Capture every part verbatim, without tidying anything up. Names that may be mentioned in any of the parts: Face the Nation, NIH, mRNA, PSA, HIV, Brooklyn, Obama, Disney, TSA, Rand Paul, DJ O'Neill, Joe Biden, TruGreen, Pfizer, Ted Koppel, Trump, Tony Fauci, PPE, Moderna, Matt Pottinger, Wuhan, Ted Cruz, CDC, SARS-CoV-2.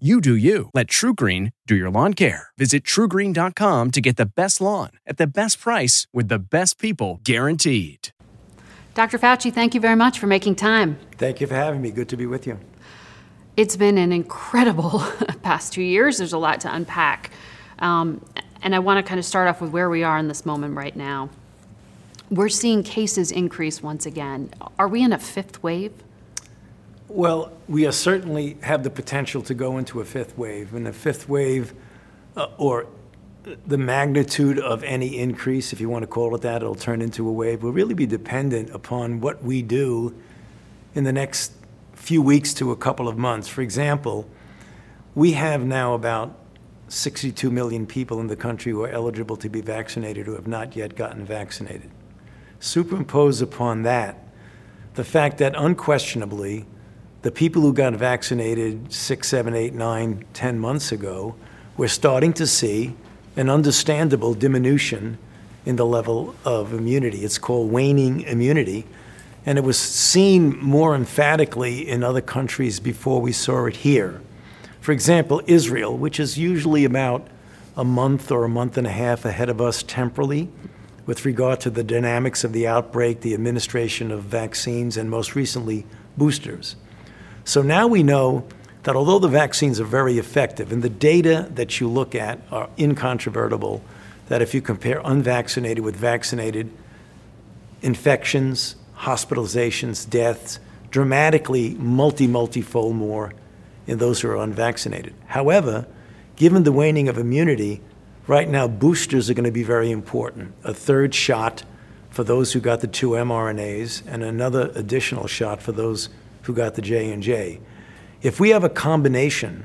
You do you. Let TruGreen do your lawn care. Visit True Green dot com to get the best lawn at the best price with the best people guaranteed. Doctor Fauci, thank you very much for making time. Thank you for having me. Good to be with you. It's been an incredible past two years. There's a lot to unpack. Um, and I want to kind of start off with where we are in this moment right now. We're seeing cases increase once again. Are we in a fifth wave? Well, we are certainly have the potential to go into a fifth wave. And the fifth wave, uh, or the magnitude of any increase, if you want to call it that, it'll turn into a wave, will really be dependent upon what we do in the next few weeks to a couple of months. For example, we have now about sixty-two million people in the country who are eligible to be vaccinated who have not yet gotten vaccinated. Superimpose upon that the fact that unquestionably, the people who got vaccinated six, seven, eight, nine, ten months ago, we're starting to see an understandable diminution in the level of immunity. It's called waning immunity. And it was seen more emphatically in other countries before we saw it here. For example, Israel, which is usually about a month or a month and a half ahead of us temporally with regard to the dynamics of the outbreak, the administration of vaccines, and most recently, boosters. So now we know that although the vaccines are very effective, and the data that you look at are incontrovertible, that if you compare unvaccinated with vaccinated, infections, hospitalizations, deaths, dramatically multi, multi-fold more in those who are unvaccinated. However, given the waning of immunity, right now boosters are going to be very important. A third shot for those who got the two mRNAs and another additional shot for those who got the J and J. If we have a combination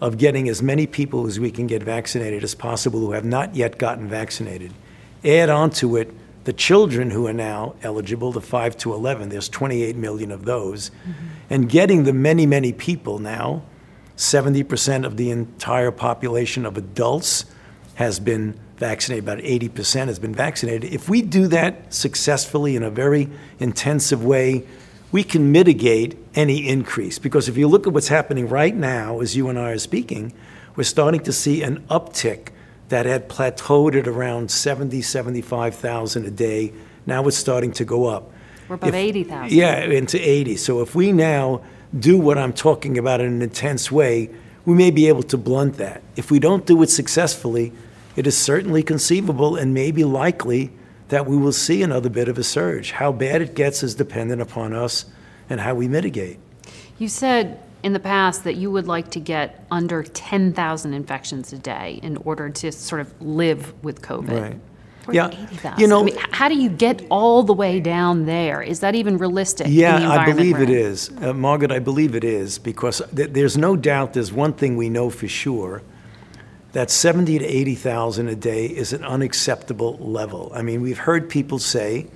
of getting as many people as we can get vaccinated as possible who have not yet gotten vaccinated, add on to it the children who are now eligible, the five to eleven, there's twenty-eight million of those, mm-hmm. and getting the many, many people now, seventy percent of the entire population of adults has been vaccinated, about eighty percent has been vaccinated. If we do that successfully in a very intensive way, we can mitigate any increase. Because if you look at what's happening right now, as you and I are speaking, we're starting to see an uptick that had plateaued at around seventy, seventy-five thousand a day. Now it's starting to go up. We're above eighty thousand. Yeah, into eighty. So if we now do what I'm talking about in an intense way, we may be able to blunt that. If we don't do it successfully, it is certainly conceivable and maybe likely that we will see another bit of a surge. How bad it gets is dependent upon us and how we mitigate. You said in the past that you would like to get under ten thousand infections a day in order to sort of live with COVID. Right. Or yeah. eighty thousand. You know, I mean, how do you get all the way down there? Is that even realistic? Yeah, in the environment I believe it is. Uh, Margaret, I believe it is because th- there's no doubt there's one thing we know for sure. That seventy to eighty thousand a day is an unacceptable level. I mean, we've heard people say,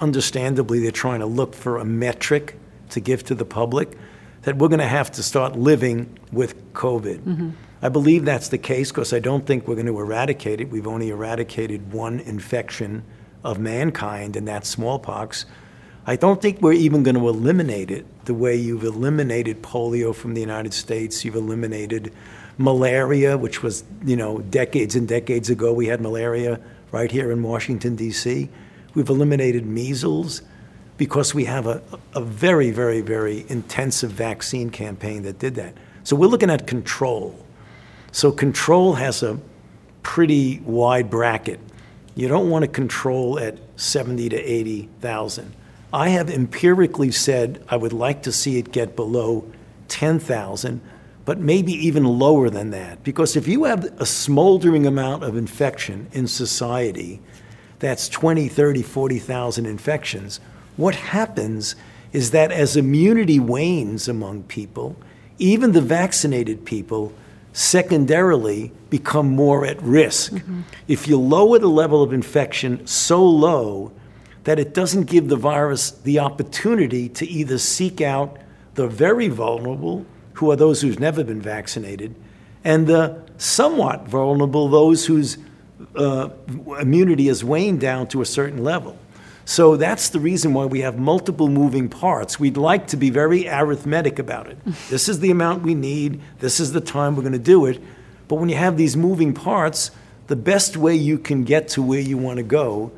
understandably, they're trying to look for a metric to give to the public, that we're going to have to start living with COVID. Mm-hmm. I believe that's the case because I don't think we're going to eradicate it. We've only eradicated one infection of mankind, and that's smallpox. I don't think we're even going to eliminate it the way you've eliminated polio from the United States. You've eliminated malaria, which was, you know, decades and decades ago, we had malaria right here in Washington, D C. We've eliminated measles because we have a, a very, very, very intensive vaccine campaign that did that. So we're looking at control. So control has a pretty wide bracket. You don't want to control at seventy to eighty thousand. I have empirically said I would like to see it get below ten thousand, but maybe even lower than that. Because if you have a smoldering amount of infection in society that's twenty, thirty, forty thousand infections. What happens is that as immunity wanes among people, even the vaccinated people secondarily become more at risk. Mm-hmm. If you lower the level of infection so low that it doesn't give the virus the opportunity to either seek out the very vulnerable, who are those who've never been vaccinated, and the somewhat vulnerable, those whose uh, immunity has waned down to a certain level. So that's the reason why we have multiple moving parts. We'd like to be very arithmetic about it. This is the amount we need. This is the time we're going to do it. But when you have these moving parts, the best way you can get to where you want to go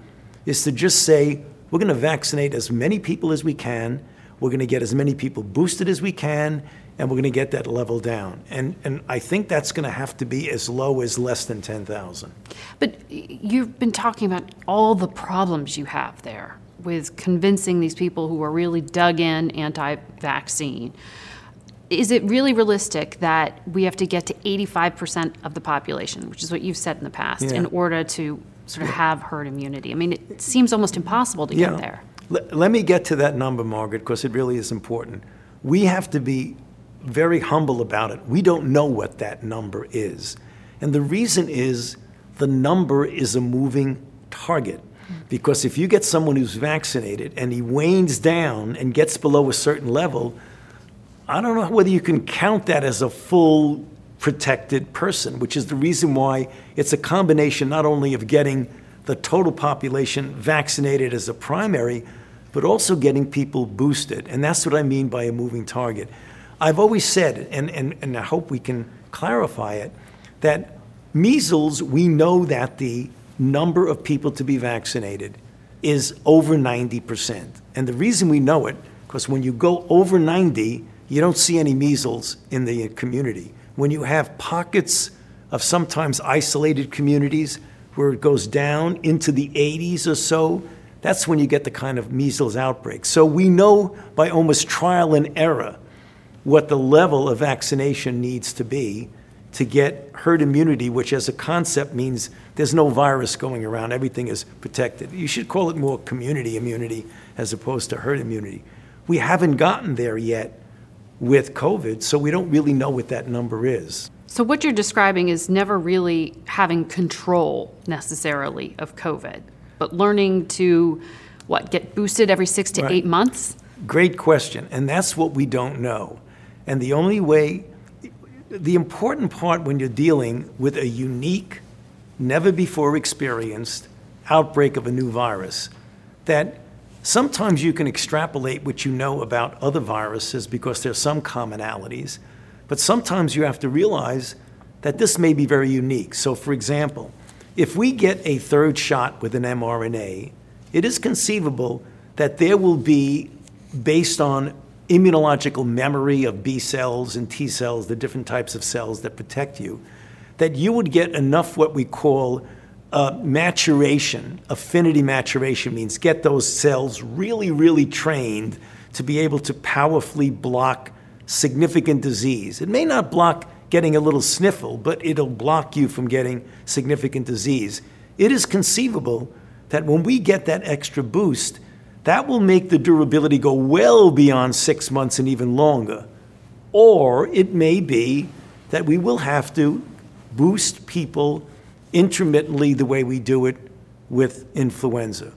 is to just say, we're going to vaccinate as many people as we can. We're going to get as many people boosted as we can. And we're going to get that level down. And and I think that's going to have to be as low as less than ten thousand. But you've been talking about all the problems you have there with convincing these people who are really dug in anti-vaccine. Is it really realistic that we have to get to eighty-five percent of the population, which is what you've said in the past, yeah. in order to sort of have herd immunity? I mean, it seems almost impossible to yeah. get there. L- let me get to that number, Margaret, because it really is important. We have to be very humble about it. We don't know what that number is. And the reason is the number is a moving target. Because if you get someone who's vaccinated and he wanes down and gets below a certain level, I don't know whether you can count that as a full protected person, which is the reason why it's a combination not only of getting the total population vaccinated as a primary, but also getting people boosted. And that's what I mean by a moving target. I've always said, and, and, and I hope we can clarify it, that measles, we know that the number of people to be vaccinated is over ninety percent. And the reason we know it, because when you go over ninety, you don't see any measles in the community. When you have pockets of sometimes isolated communities where it goes down into the eighties or so, that's when you get the kind of measles outbreak. So we know by almost trial and error what the level of vaccination needs to be to get herd immunity, which as a concept means there's no virus going around, everything is protected. You should call it more community immunity as opposed to herd immunity. We haven't gotten there yet with COVID, so we don't really know what that number is. So what you're describing is never really having control necessarily of COVID, but learning to, what, get boosted every six to right. eight months? Great question, and that's what we don't know. And the only way, the important part when you're dealing with a unique, never before experienced outbreak of a new virus, that sometimes you can extrapolate what you know about other viruses because there's some commonalities, but sometimes you have to realize that this may be very unique. So for example, if we get a third shot with an mRNA, it is conceivable that there will be, based on immunological memory of B cells and T cells, the different types of cells that protect you, that you would get enough what we call uh, maturation. Affinity maturation means get those cells really, really trained to be able to powerfully block significant disease. It may not block getting a little sniffle, but it'll block you from getting significant disease. It is conceivable that when we get that extra boost, that will make the durability go well beyond six months and even longer. Or it may be that we will have to boost people intermittently the way we do it with influenza.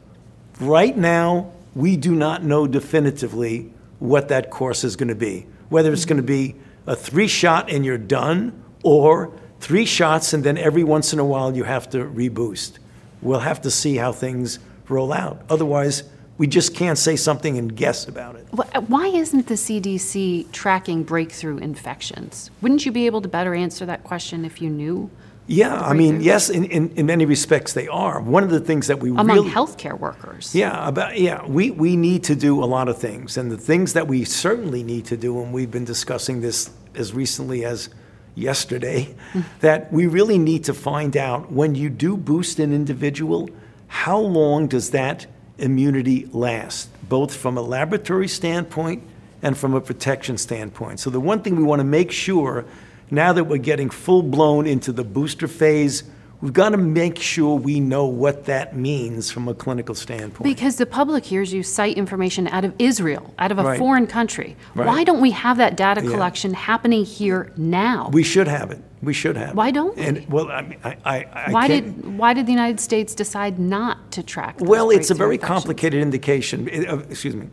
Right now, we do not know definitively what that course is going to be, whether it's going to be a three shot and you're done, or three shots and then every once in a while you have to reboost. We'll have to see how things roll out. Otherwise, we just can't say something and guess about it. Why isn't the C D C tracking breakthrough infections? Wouldn't you be able to better answer that question if you knew? Yeah, I mean, yes, in, in, in many respects they are. One of the things that we Among really... Among healthcare workers. Yeah, about, yeah, we, we need to do a lot of things. And the things that we certainly need to do, and we've been discussing this as recently as yesterday, that we really need to find out when you do boost an individual, how long does that immunity lasts, both from a laboratory standpoint and from a protection standpoint. So the one thing we want to make sure, now that we're getting full blown into the booster phase We've got to make sure we know what that means from a clinical standpoint. Because the public hears you cite information out of Israel, out of a right. foreign country. Right. Why don't we have that data collection yeah. happening here now? We should have it. We should have. Why don't we? And, well, I mean, I, I, I why can't. did why did the United States decide not to track? Well, it's a very infections? complicated indication. It, uh, excuse me.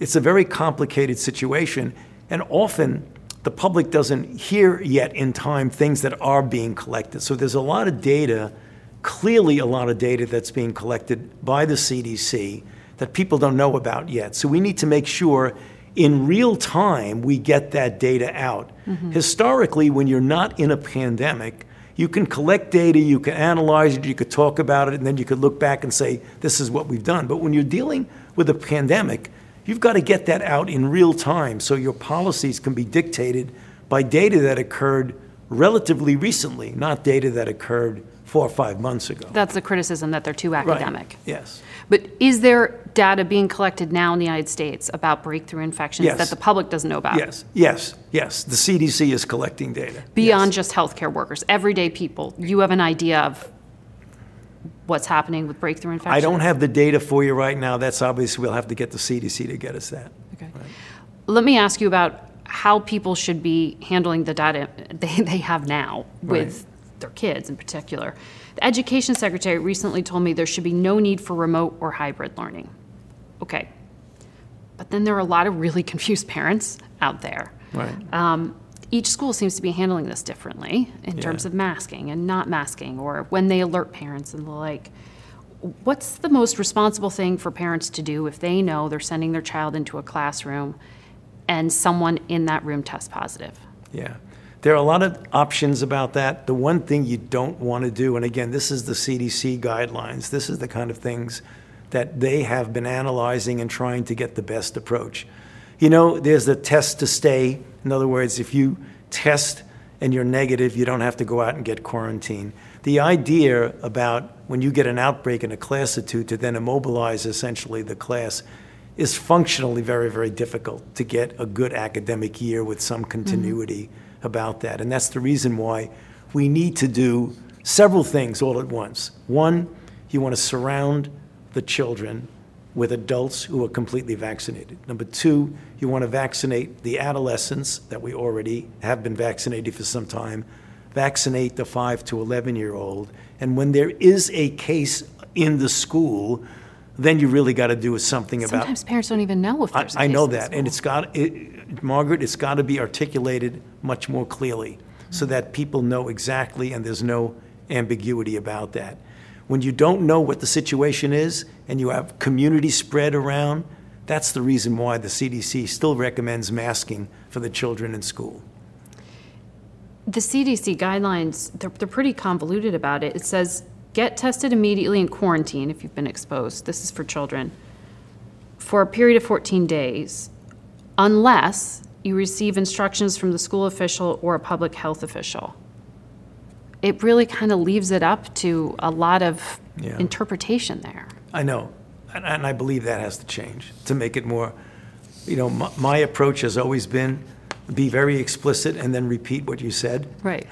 It's a very complicated situation, and often. The public doesn't hear yet in time things that are being collected. So there's a lot of data, clearly a lot of data that's being collected by the C D C that people don't know about yet. So we need to make sure in real time we get that data out. Mm-hmm. Historically, when you're not in a pandemic, you can collect data, you can analyze it, you could talk about it, and then you could look back and say, this is what we've done. But when you're dealing with a pandemic, you've got to get that out in real time so your policies can be dictated by data that occurred relatively recently, not data that occurred four or five months ago. That's the criticism, that they're too academic. Right. Yes. But is there data being collected now in the United States about breakthrough infections yes. that the public doesn't know about? Yes, yes, yes. The C D C is collecting data. Beyond yes. just healthcare workers, everyday people, you have an idea of what's happening with breakthrough infections? I don't have the data for you right now. That's obvious. We'll have to get the C D C to get us that. Okay. Right. Let me ask you about how people should be handling the data they, they have now with right. their kids in particular. The Education Secretary recently told me there should be no need for remote or hybrid learning. Okay. But then there are a lot of really confused parents out there. Right. Um, Each school seems to be handling this differently in yeah. terms of masking and not masking or when they alert parents and the like. What's the most responsible thing for parents to do if they know they're sending their child into a classroom and someone in that room tests positive? Yeah. There are a lot of options about that. The one thing you don't want to do, and again, this is the C D C guidelines. This is the kind of things that they have been analyzing and trying to get the best approach. You know, there's the test to stay. In other words, if you test and you're negative, you don't have to go out and get quarantined. The idea about when you get an outbreak in a class or two to then immobilize essentially the class is functionally very, very difficult to get a good academic year with some continuity mm-hmm. about that. And that's the reason why we need to do several things all at once. One, you want to surround the children with adults who are completely vaccinated. Number two, you want to vaccinate the adolescents that we already have been vaccinated for some time, vaccinate the five to eleven year old. And when there is a case in the school, then you really got to do something Sometimes about it. Sometimes parents don't even know if there's I, a case I know that, and it's got, it, Margaret, it's got to be articulated much more clearly mm-hmm. so that people know exactly and there's no ambiguity about that. When you don't know what the situation is and you have community spread around, that's the reason why the C D C still recommends masking for the children in school. The C D C guidelines, they're, they're pretty convoluted about it. It says, get tested immediately and quarantine if you've been exposed. This is for children. For a period of fourteen days, unless you receive instructions from the school official or a public health official. It really kind of leaves it up to a lot of yeah. interpretation there. I know, and, and I believe that has to change to make it more, you know, my, my approach has always been be very explicit and then repeat what you said. Right.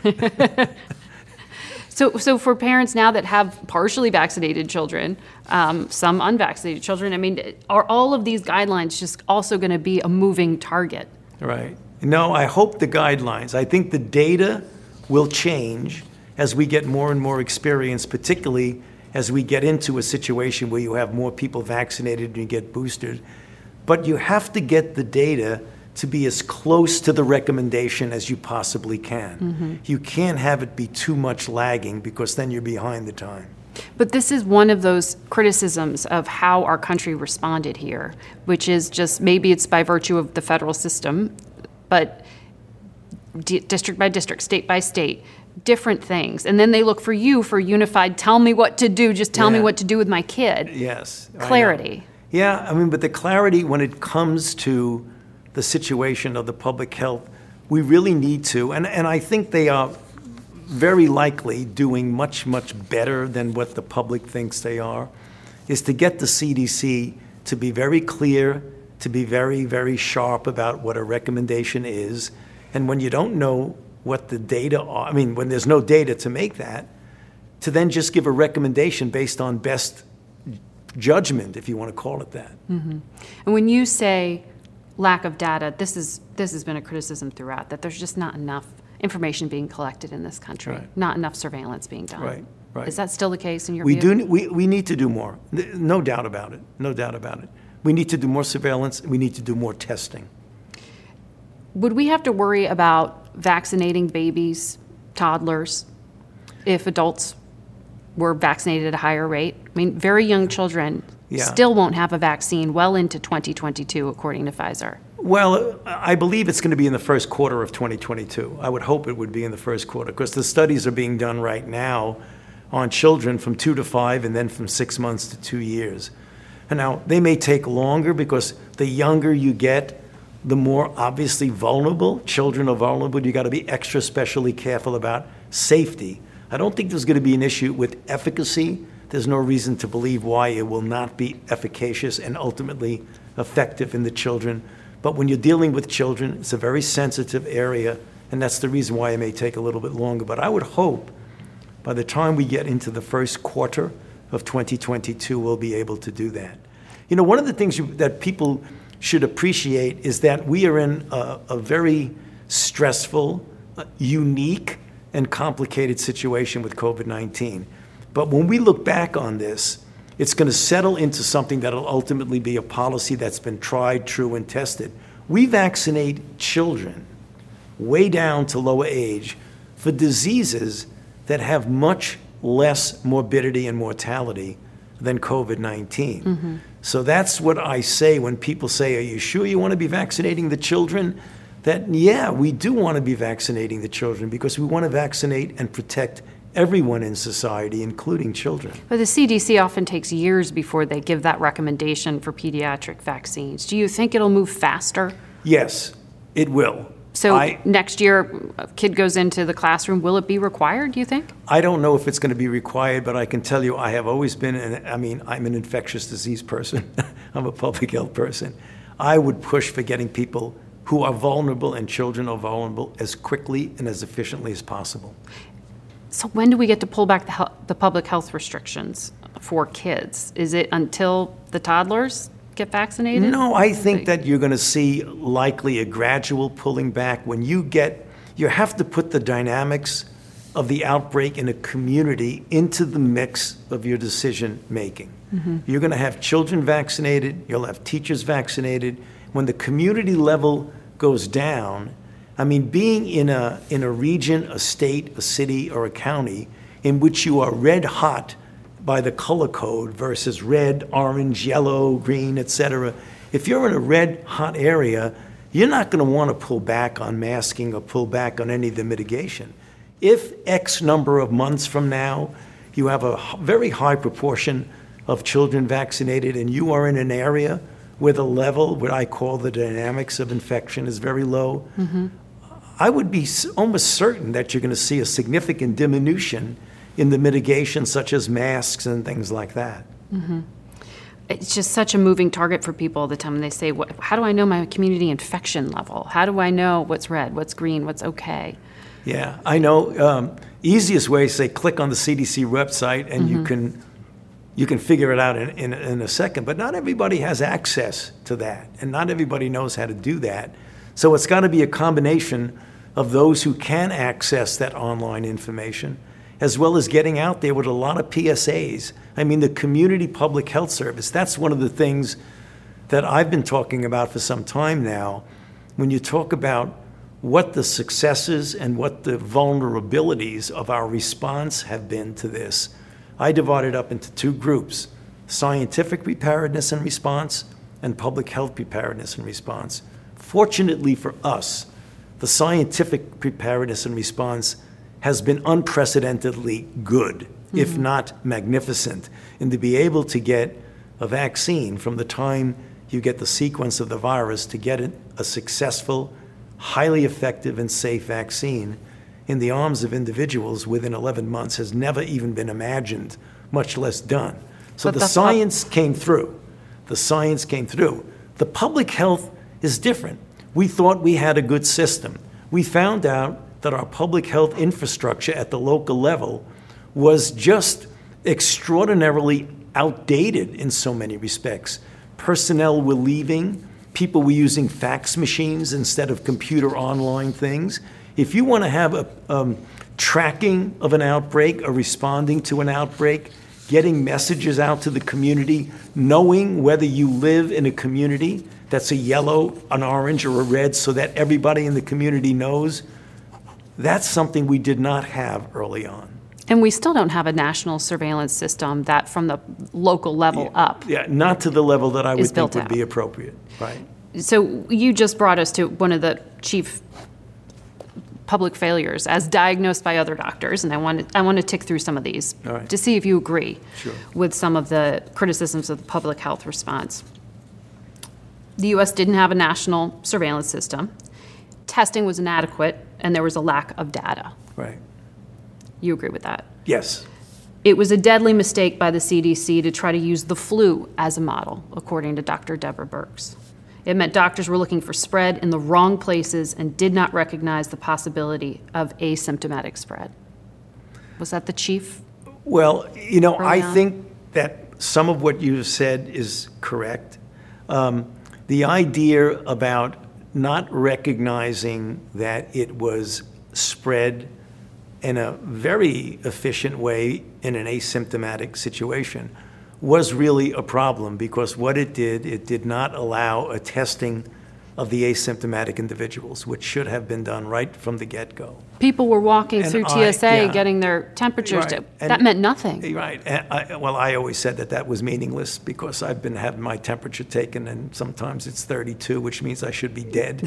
so so for parents now that have partially vaccinated children, um, some unvaccinated children, I mean, are all of these guidelines just also going to be a moving target? Right. No, I hope the guidelines. I think the data will change as we get more and more experience, particularly as we get into a situation where you have more people vaccinated and you get boosted. But you have to get the data to be as close to the recommendation as you possibly can. Mm-hmm. You can't have it be too much lagging because then you're behind the time. But this is one of those criticisms of how our country responded here, which is just maybe it's by virtue of the federal system, but d- district by district, state by state, different things. And then they look for you for unified, tell me what to do, just tell yeah. me what to do with my kid. Yes. Clarity. I yeah, I mean, but the clarity when it comes to the situation of the public health, we really need to, and, and I think they are very likely doing much, much better than what the public thinks they are, is to get the C D C to be very clear, to be very, very sharp about what a recommendation is. And when you don't know what the data are, I mean, when there's no data to make that, to then just give a recommendation based on best judgment, if you want to call it that. Mm-hmm. And when you say lack of data, this is this has been a criticism throughout, that there's just not enough information being collected in this country, right. Not enough surveillance being done. Right. Right. Is that still the case in your we view? Do, we do. We need to do more. No doubt about it. No doubt about it. We need to do more surveillance. We need to do more testing. Would we have to worry about vaccinating babies, toddlers, if adults were vaccinated at a higher rate? I mean, very young children yeah. still won't have a vaccine well into twenty twenty-two, according to Pfizer. Well, I believe it's going to be in the first quarter of twenty twenty-two. I would hope it would be in the first quarter, because the studies are being done right now on children from two to five and then from six months to two years. And now, they may take longer because the younger you get, the more obviously vulnerable. Children are vulnerable. You got to be extra specially careful about safety. I don't think there's going to be an issue with efficacy. There's no reason to believe why it will not be efficacious and ultimately effective in the children. But when you're dealing with children, it's a very sensitive area, and that's the reason why it may take a little bit longer. But I would hope by the time we get into the first quarter of twenty twenty-two, we'll be able to do that. You know, one of the things you, that people should appreciate is that we are in a, a very stressful, unique, and complicated situation with COVID nineteen. But when we look back on this, it's going to settle into something that will ultimately be a policy that's been tried, true, and tested. We vaccinate children way down to lower age for diseases that have much less morbidity and mortality than COVID nineteen. Mm-hmm. So that's what I say when people say, are you sure you want to be vaccinating the children? That, yeah, we do want to be vaccinating the children because we want to vaccinate and protect everyone in society, including children. But the C D C often takes years before they give that recommendation for pediatric vaccines. Do you think it'll move faster? Yes, it will. So I, next year, a kid goes into the classroom. Will it be required, do you think? I don't know if it's going to be required, but I can tell you I have always been, an, I mean, I'm an infectious disease person. I'm a public health person. I would push for getting people who are vulnerable and children are vulnerable as quickly and as efficiently as possible. So when do we get to pull back the, health, the public health restrictions for kids? Is it until the toddlers get vaccinated? No, I think that you're going to see likely a gradual pulling back. When you get, you have to put the dynamics of the outbreak in a community into the mix of your decision making. Mm-hmm. You're going to have children vaccinated, you'll have teachers vaccinated. When the community level goes down, I mean, being in a in a region, a state, a city, or a county in which you are red hot by the color code versus red, orange, yellow, green, et cetera, if you're in a red hot area, you're not going to want to pull back on masking or pull back on any of the mitigation. If X number of months from now, you have a very high proportion of children vaccinated and you are in an area where the level, what I call the dynamics of infection, is very low, mm-hmm. I would be almost certain that you're going to see a significant diminution in the mitigation, such as masks and things like that. Mm-hmm. It's just such a moving target for people all the time. And they say, what, how do I know my community infection level? How do I know what's red, what's green, what's okay? Yeah, I know. Um, easiest way is say click on the C D C website and mm-hmm. you can you can figure it out in, in, in a second. But not everybody has access to that, and not everybody knows how to do that. So it's got to be a combination of those who can access that online information, as well as getting out there with a lot of P S As. I mean, the community public health service, that's one of the things that I've been talking about for some time now. When you talk about what the successes and what the vulnerabilities of our response have been to this, I divide it up into two groups: scientific preparedness and response, and public health preparedness and response. Fortunately for us, the scientific preparedness and response has been unprecedentedly good, mm-hmm. if not magnificent. And to be able to get a vaccine from the time you get the sequence of the virus to get it, a successful, highly effective and safe vaccine in the arms of individuals within eleven months has never even been imagined, much less done. So but the science not- came through. The science came through. The public health is different. We thought we had a good system. We found out that our public health infrastructure at the local level was just extraordinarily outdated in so many respects. Personnel were leaving. People were using fax machines instead of computer online things. If you want to have a um, tracking of an outbreak or responding to an outbreak, getting messages out to the community, knowing whether you live in a community that's a yellow, an orange, or a red so that everybody in the community knows, that's something we did not have early on. And we still don't have a national surveillance system that from the local level yeah, up. Yeah, not to the level that I would think would out. be appropriate. Right. So you just brought us to one of the chief public failures as diagnosed by other doctors, and I want to, I want to tick through some of these right. to see if you agree sure. with some of the criticisms of the public health response. The U S didn't have a national surveillance system. Testing was inadequate, and there was a lack of data. Right. You agree with that? Yes. It was a deadly mistake by the C D C to try to use the flu as a model, according to Doctor Deborah Birx. It meant doctors were looking for spread in the wrong places and did not recognize the possibility of asymptomatic spread. Was that the chief? Well, you know, I on? think that some of what you said is correct. Um, the idea about not recognizing that it was spread in a very efficient way in an asymptomatic situation was really a problem, because what it did, it did not allow a testing of the asymptomatic individuals, which should have been done right from the get-go. People were walking and through I, T S A yeah. getting their temperatures. Right. To, that and, meant nothing. Right. And I, well, I always said that that was meaningless, because I've been having my temperature taken and sometimes it's thirty-two, which means I should be dead.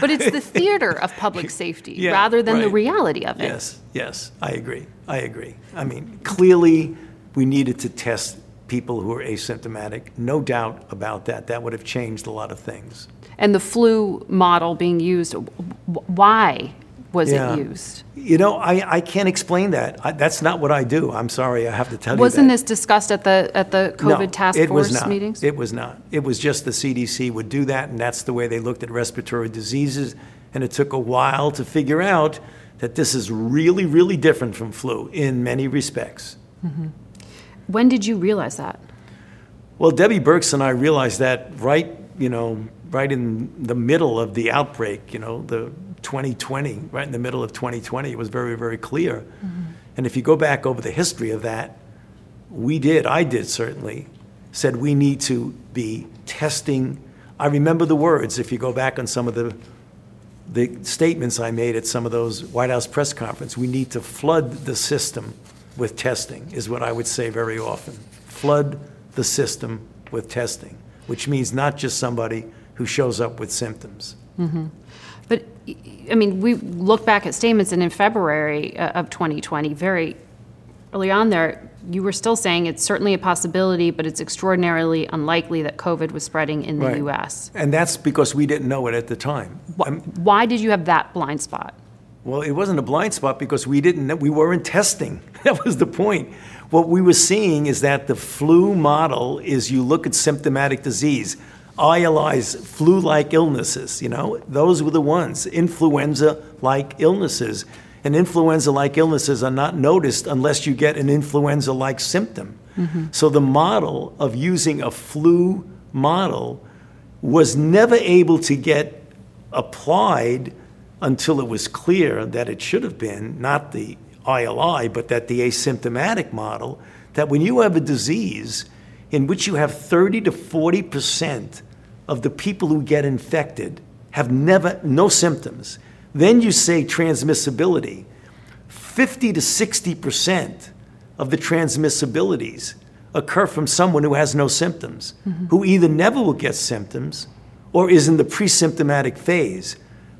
But it's the theater of public safety yeah, rather than right. the reality of it. Yes, yes, I agree. I agree. I mean, clearly we needed to test people who are asymptomatic, no doubt about that. That would have changed a lot of things. And the flu model being used, why was yeah. it used? You know, I, I can't explain that. I, that's not what I do. I'm sorry, I have to tell Wasn't you that. Wasn't this discussed at the at the COVID no, task it force was not. meetings? It was not. It was just the C D C would do that, and that's the way they looked at respiratory diseases. And it took a while to figure out that this is really, really different from flu in many respects. Mm-hmm. When did you realize that? Well, Debbie Birx and I realized that right, you know, right in the middle of the outbreak, you know, the twenty twenty, right in the middle of twenty twenty, it was very, very clear. Mm-hmm. And if you go back over the history of that, we did, I did certainly, said we need to be testing. I remember the words, if you go back on some of the the statements I made at some of those White House press conferences, we need to flood the system with testing, is what I would say very often. Flood the system with testing, which means not just somebody who shows up with symptoms. Mm-hmm. But, I mean, we look back at statements, and in February of twenty twenty, very early on there, you were still saying it's certainly a possibility, but it's extraordinarily unlikely that COVID was spreading in the right. U S And that's because we didn't know it at the time. Why, why did you have that blind spot? Well, it wasn't a blind spot because we didn't, we weren't testing. That was the point. What we were seeing is that the flu model is you look at symptomatic disease, I L Is, flu-like illnesses, you know, those were the ones, influenza-like illnesses. And influenza-like illnesses are not noticed unless you get an influenza-like symptom. Mm-hmm. So the model of using a flu model was never able to get applied until it was clear that it should have been, not the I L I, but that the asymptomatic model, that when you have a disease in which you have thirty to forty percent of the people who get infected have never, no symptoms, then you say transmissibility. fifty to sixty percent of the transmissibilities occur from someone who has no symptoms, mm-hmm. who either never will get symptoms or is in the pre-symptomatic phase.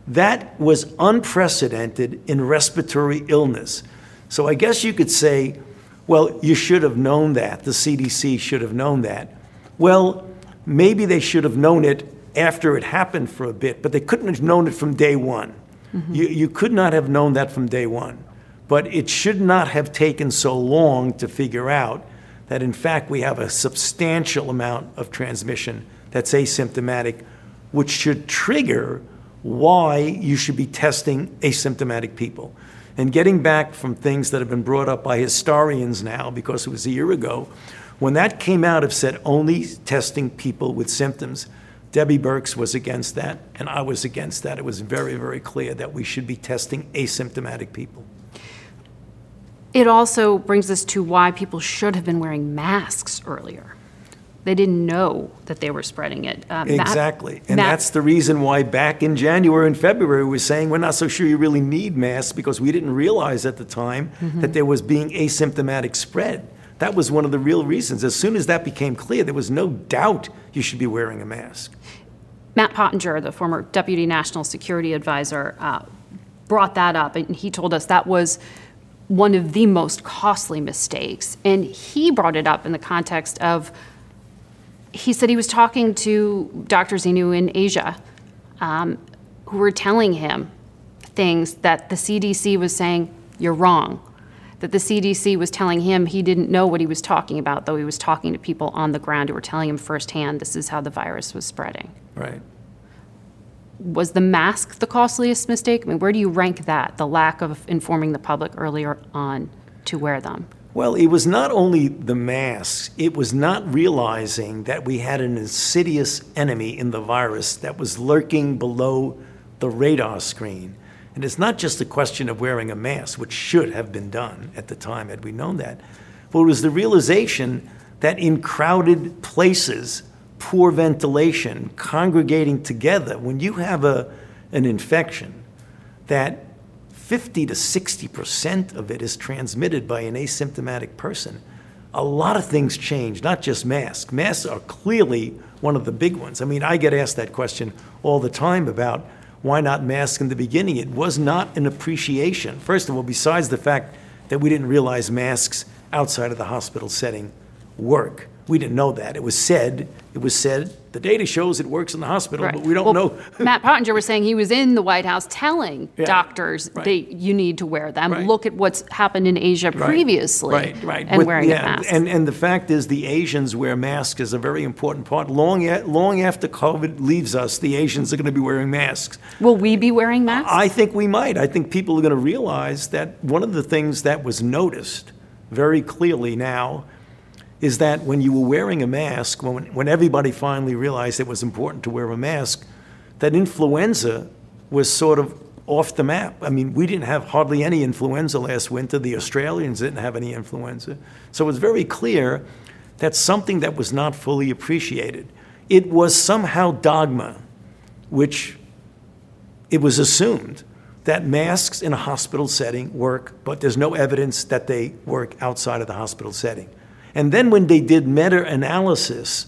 That was unprecedented in respiratory illness. So I guess you could say, well, you should have known that. The C D C should have known that. Well, maybe they should have known it after it happened for a bit, but they couldn't have known it from day one. Mm-hmm. You, you could not have known that from day one. But it should not have taken so long to figure out that, in fact, we have a substantial amount of transmission that's asymptomatic, which should trigger why you should be testing asymptomatic people. and getting back from things that have been brought up by historians now, because it was a year ago, when that came out of said only testing people with symptoms. Debbie Birx was against that, and I was against that. It was very, very clear that we should be testing asymptomatic people. It also brings us to why people should have been wearing masks earlier. They didn't know that they were spreading it. Um, exactly. That, and that, that's the reason why back in January and February we were saying we're not so sure you really need masks, because we didn't realize at the time mm-hmm. that there was being asymptomatic spread. That was one of the real reasons. As soon as that became clear, there was no doubt you should be wearing a mask. Matt Pottinger, the former Deputy National Security Advisor, uh, brought that up, and he told us that was one of the most costly mistakes. And he brought it up in the context of, he said he was talking to doctors he knew in Asia um, who were telling him things that the C D C was saying, you're wrong, that the C D C was telling him he didn't know what he was talking about, though he was talking to people on the ground who were telling him firsthand this is how the virus was spreading. Right. Was the mask the costliest mistake? I mean, where do you rank that, the lack of informing the public earlier on to wear them? Well, it was not only the masks, it was not realizing that we had an insidious enemy in the virus that was lurking below the radar screen. And it's not just a question of wearing a mask, which should have been done at the time had we known that, but it was the realization that in crowded places, poor ventilation, congregating together, when you have a, an infection, that fifty to sixty percent of it is transmitted by an asymptomatic person. A lot of things change, not just masks. Masks are clearly one of the big ones. I mean, I get asked that question all the time about why not masks in the beginning. It was not an appreciation. First of all, besides the fact that we didn't realize masks outside of the hospital setting work. We didn't know that. It was said, it was said, the data shows it works in the hospital, right. But we don't well, know. Matt Pottinger was saying he was in the White House telling yeah. doctors right. they, you need to wear them. Right. Look at what's happened in Asia right. previously right. Right. and With, wearing yeah. a mask. And, and the fact is the Asians wear masks is a very important part. Long, long after COVID leaves us, the Asians are going to be wearing masks. Will we be wearing masks? I think we might. I think people are going to realize that one of the things that was noticed very clearly now is that when you were wearing a mask, when, when everybody finally realized it was important to wear a mask, that influenza was sort of off the map. I mean, we didn't have hardly any influenza last winter. The Australians didn't have any influenza. So it was very clear that something that was not fully appreciated. It was somehow dogma, which it was assumed that masks in a hospital setting work, but there's no evidence that they work outside of the hospital setting. And then when they did meta-analysis,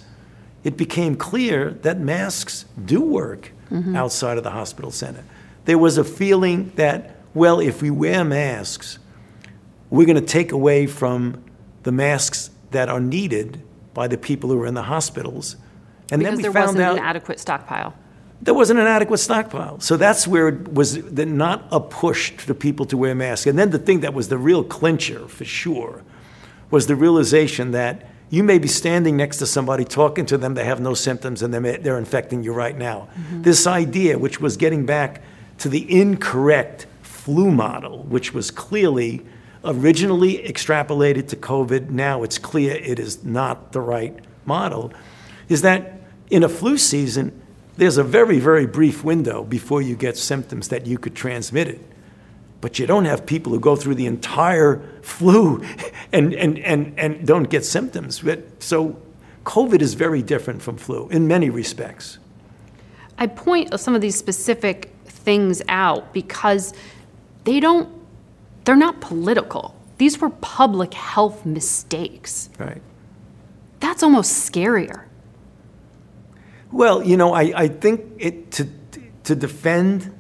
it became clear that masks do work mm-hmm. outside of the hospital center. There was a feeling that, well, if we wear masks, we're going to take away from the masks that are needed by the people who are in the hospitals. And because then we there found wasn't out an adequate stockpile. There wasn't an adequate stockpile. So that's where it was not a push to people to wear masks. And then the thing that was the real clincher, for sure, was the realization that you may be standing next to somebody, talking to them, they have no symptoms, and they're, they're infecting you right now. Mm-hmm. This idea, which was getting back to the incorrect flu model, which was clearly originally extrapolated to COVID, now it's clear it is not the right model, is that in a flu season, there's a very, very brief window before you get symptoms that you could transmit it. But you don't have people who go through the entire flu and, and, and, and don't get symptoms. So COVID is very different from flu in many respects. I point some of these specific things out because they don't, they're not political. These were public health mistakes. Right. That's almost scarier. Well, you know, I, I think it to to defend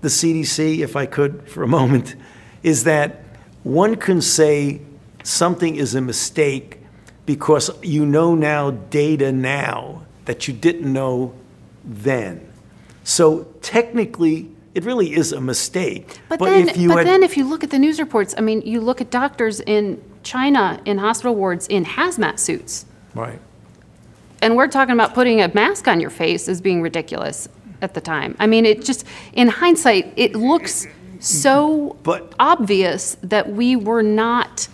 the C D C, if I could for a moment, is that one can say something is a mistake because you know now data now that you didn't know then. So technically, it really is a mistake. But, but, then, if, you but had, then if you look at the news reports, I mean, you look at doctors in China, in hospital wards, in hazmat suits. Right. And we're talking about putting a mask on your face as being ridiculous at the time. I mean, it just, in hindsight, it looks so but, obvious that we were not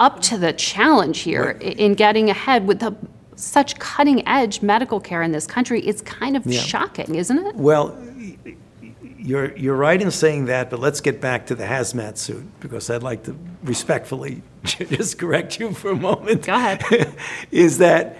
up to the challenge here right. in getting ahead with the, such cutting-edge medical care in this country. It's kind of yeah. shocking, isn't it? Well, you're you're right in saying that, but let's get back to the hazmat suit, because I'd like to respectfully just correct you for a moment. Go ahead. Is that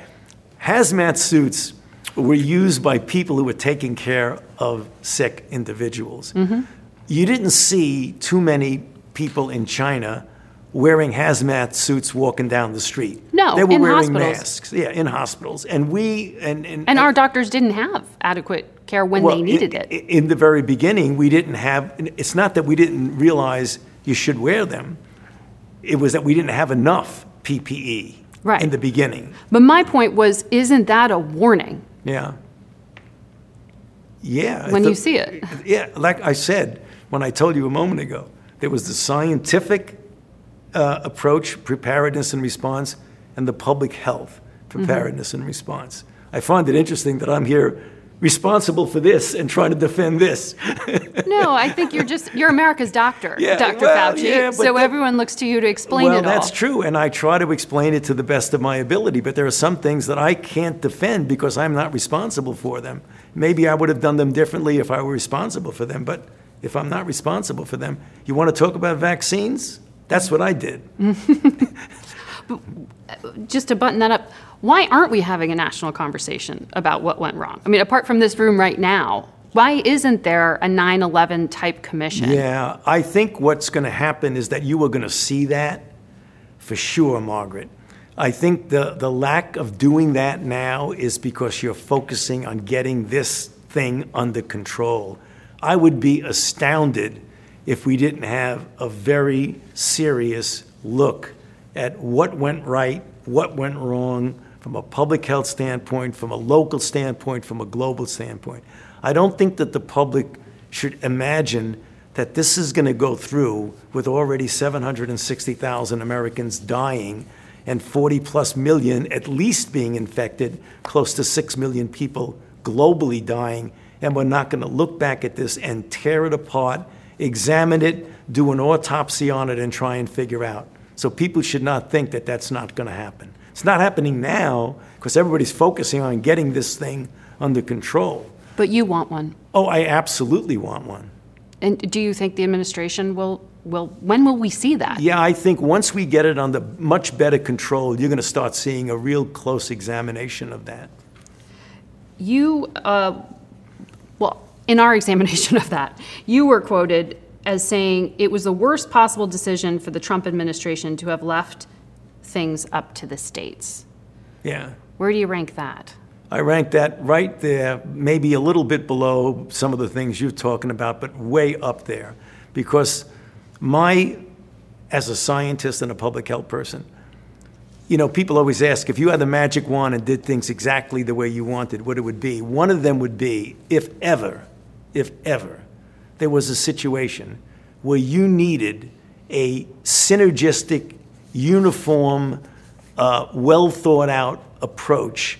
hazmat suits were used by people who were taking care of sick individuals. Mm-hmm. You didn't see too many people in China wearing hazmat suits walking down the street. No, they were in wearing hospitals. Masks. Yeah, in hospitals. And we and and, and our and, doctors didn't have adequate care when well, they needed in, it. In the very beginning, we didn't have. It's not that we didn't realize you should wear them. It was that we didn't have enough P P E right. in the beginning. But my point was, isn't that a warning? Yeah. Yeah. When the, you see it. Yeah, like I said, when I told you a moment ago, there was the scientific uh, approach, preparedness and response, and the public health, preparedness mm-hmm. and response. I find it interesting that I'm here responsible for this and trying to defend this. No, I think you're just, you're America's doctor, yeah, Dr. Well, Fauci. Yeah, so that, everyone looks to you to explain well, it all. Well, that's true, and I try to explain it to the best of my ability, but there are some things that I can't defend because I'm not responsible for them. Maybe I would have done them differently if I were responsible for them, but if I'm not responsible for them, you want to talk about vaccines? That's what I did. Just to button that up, why aren't we having a national conversation about what went wrong? I mean, apart from this room right now, why isn't there a nine eleven type commission? Yeah, I think what's going to happen is that you are going to see that for sure, Margaret. I think the, the lack of doing that now is because you're focusing on getting this thing under control. I would be astounded if we didn't have a very serious look at what went right, what went wrong, from a public health standpoint, from a local standpoint, from a global standpoint. I don't think that the public should imagine that this is going to go through with already seven hundred sixty thousand Americans dying and forty plus million at least being infected, close to six million people globally dying, and we're not going to look back at this and tear it apart, examine it, do an autopsy on it, and try and figure out. So people should not think that that's not going to happen. It's not happening now because everybody's focusing on getting this thing under control. But you want one. Oh, I absolutely want one. And do you think the administration will, will when will we see that? Yeah, I think once we get it under much better control, you're going to start seeing a real close examination of that. You, uh, well, in our examination of that, you were quoted as saying it was the worst possible decision for the Trump administration to have left things up to the states. Yeah. Where do you rank that? I rank that right there, maybe a little bit below some of the things you're talking about, but way up there. Because my, as a scientist and a public health person, you know, people always ask, if you had the magic wand and did things exactly the way you wanted, what it would be. One of them would be, if ever, if ever, there was a situation where you needed a synergistic uniform, uh, well-thought-out approach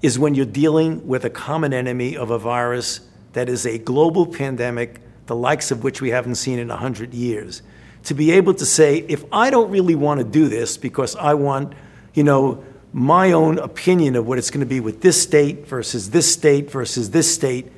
is when you're dealing with a common enemy of a virus that is a global pandemic, the likes of which we haven't seen in one hundred years. To be able to say, if I don't really want to do this because I want, you know, my own opinion of what it's going to be with this state versus this state versus this state,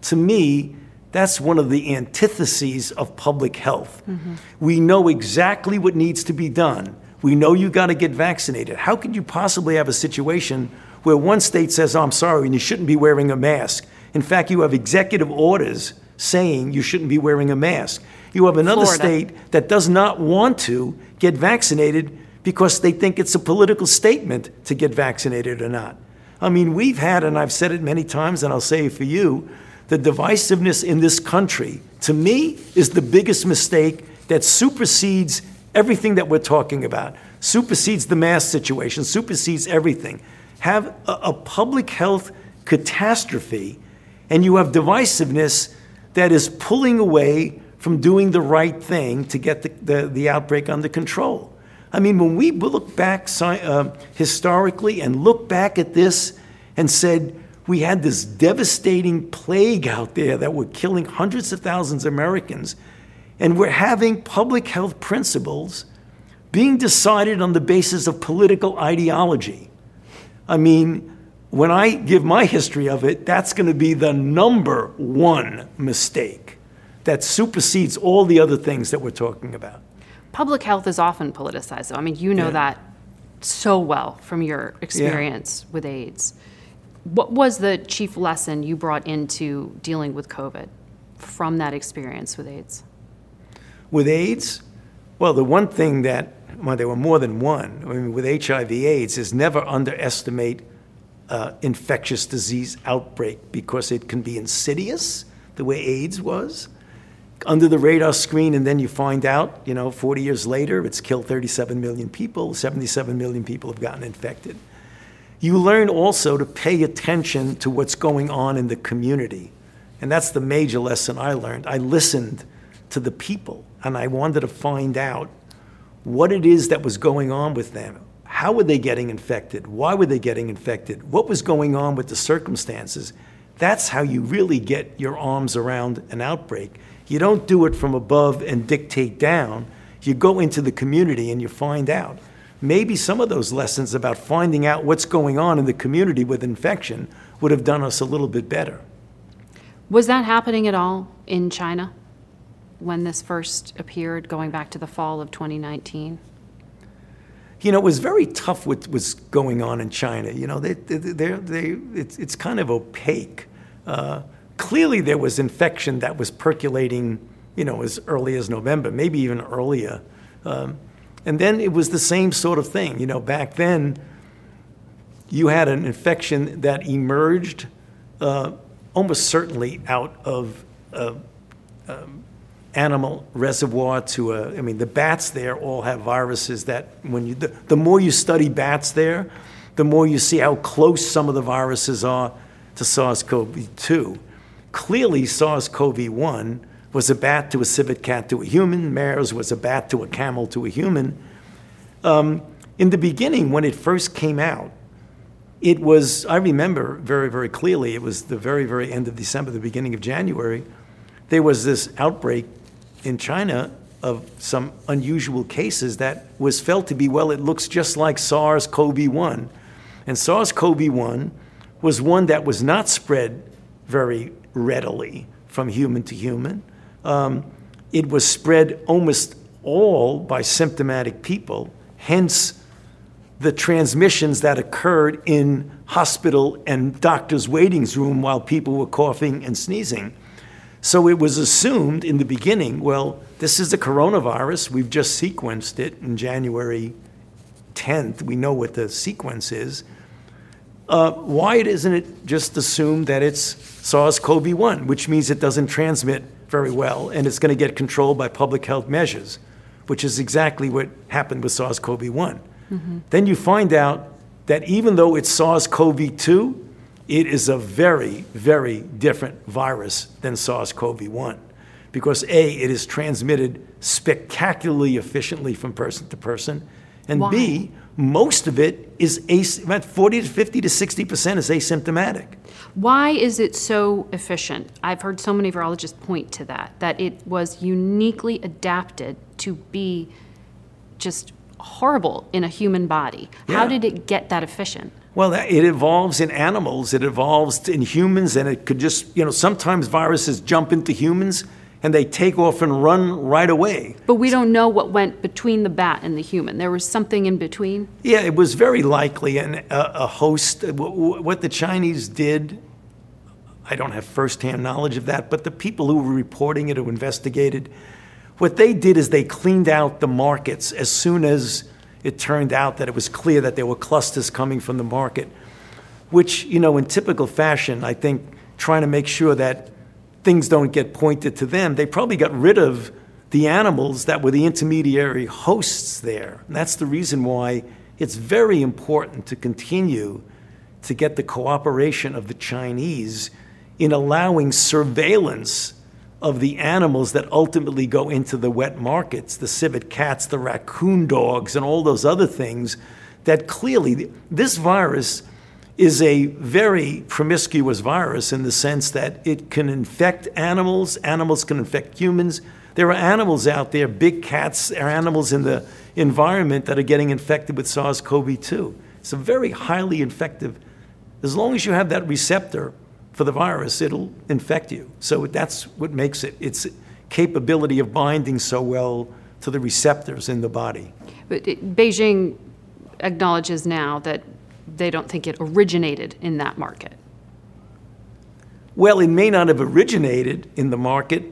to me, that's one of the antitheses of public health. Mm-hmm. We know exactly what needs to be done. We know you got to get vaccinated. How could you possibly have a situation where one state says, oh, I'm sorry, and you shouldn't be wearing a mask? In fact, you have executive orders saying you shouldn't be wearing a mask. You have another Florida. state that does not want to get vaccinated because they think it's a political statement to get vaccinated or not. I mean, we've had, and I've said it many times, and I'll say it for you, the divisiveness in this country, to me, is the biggest mistake that supersedes everything that we're talking about, supersedes the mask situation, supersedes everything. Have a, a public health catastrophe, and you have divisiveness that is pulling away from doing the right thing to get the, the, the outbreak under control. I mean, when we look back uh, historically and look back at this and said, we had this devastating plague out there that were killing hundreds of thousands of Americans, and we're having public health principles being decided on the basis of political ideology. I mean, when I give my history of it, that's going to be the number one mistake that supersedes all the other things that we're talking about. Public health is often politicized, though. I mean, you know yeah. that so well from your experience yeah. with AIDS. What was the chief lesson you brought into dealing with COVID from that experience with AIDS? With AIDS? Well, the one thing that, well, there were more than one, I mean, with H I V AIDS is never underestimate uh, infectious disease outbreak, because it can be insidious, the way AIDS was, under the radar screen, and then you find out, you know, forty years later, it's killed thirty-seven million people, seventy-seven million people have gotten infected. You learn also to pay attention to what's going on in the community. And that's the major lesson I learned. I listened to the people, and I wanted to find out what it is that was going on with them. How were they getting infected? Why were they getting infected? What was going on with the circumstances? That's how you really get your arms around an outbreak. You don't do it from above and dictate down. You go into the community and you find out. Maybe some of those lessons about finding out what's going on in the community with infection would have done us a little bit better. Was that happening at all in China when this first appeared, going back to the fall of twenty nineteen? You know, it was very tough what was going on in China. You know, they, they, they, they, it's, it's kind of opaque. Uh, clearly there was infection that was percolating, you know, as early as November, maybe even earlier. Um, And then it was the same sort of thing. You know, back then, you had an infection that emerged uh, almost certainly out of uh, um, animal reservoir to a, I mean, the bats there all have viruses that when you, the, the more you study bats there, the more you see how close some of the viruses are to SARS-CoV two. Clearly, SARS-CoV one was a bat to a civet cat to a human. MERS was a bat to a camel to a human. Um, in the beginning, when it first came out, it was, I remember very, very clearly, it was the very, very end of December, the beginning of January, there was this outbreak in China of some unusual cases that was felt to be, well, it looks just like SARS-CoV one. And SARS-CoV one was one that was not spread very readily from human to human. Um, it was spread almost all by symptomatic people, hence the transmissions that occurred in hospital and doctors' waiting room while people were coughing and sneezing. So it was assumed in the beginning, well, this is the coronavirus. We've just sequenced it in January tenth. We know what the sequence is. Uh, why isn't it just assumed that it's SARS-CoV one, which means it doesn't transmit very well, and it's going to get controlled by public health measures, which is exactly what happened with SARS-CoV one. Mm-hmm. Then you find out that even though it's SARS-CoV two, it is a very, very different virus than SARS-CoV one, because A, it is transmitted spectacularly efficiently from person to person, and Why? B, most of it is, as- about forty to fifty to sixty percent is asymptomatic. Why is it so efficient? I've heard so many virologists point to that, that it was uniquely adapted to be just horrible in a human body. Yeah. How did it get that efficient? Well, it evolves in animals, it evolves in humans, and it could just, you know, sometimes viruses jump into humans and they take off and run right away. But we don't know what went between the bat and the human. There was something in between? Yeah, it was very likely an, a, a host. What the Chinese did, I don't have firsthand knowledge of that, but the people who were reporting it, who investigated, what they did is they cleaned out the markets as soon as it turned out that it was clear that there were clusters coming from the market, which, you know, in typical fashion, I think, trying to make sure that things don't get pointed to them, they probably got rid of the animals that were the intermediary hosts there. And that's the reason why it's very important to continue to get the cooperation of the Chinese in allowing surveillance of the animals that ultimately go into the wet markets, the civet cats, the raccoon dogs, and all those other things that clearly, this virus is a very promiscuous virus in the sense that it can infect animals, animals can infect humans. There are animals out there, big cats, there are animals in the environment that are getting infected with SARS-CoV two. It's a very highly infective. As long as you have that receptor for the virus, it'll infect you. So that's what makes it. It's capability of binding so well to the receptors in the body. But it, Beijing acknowledges now that they don't think it originated in that market. Well, it may not have originated in the market,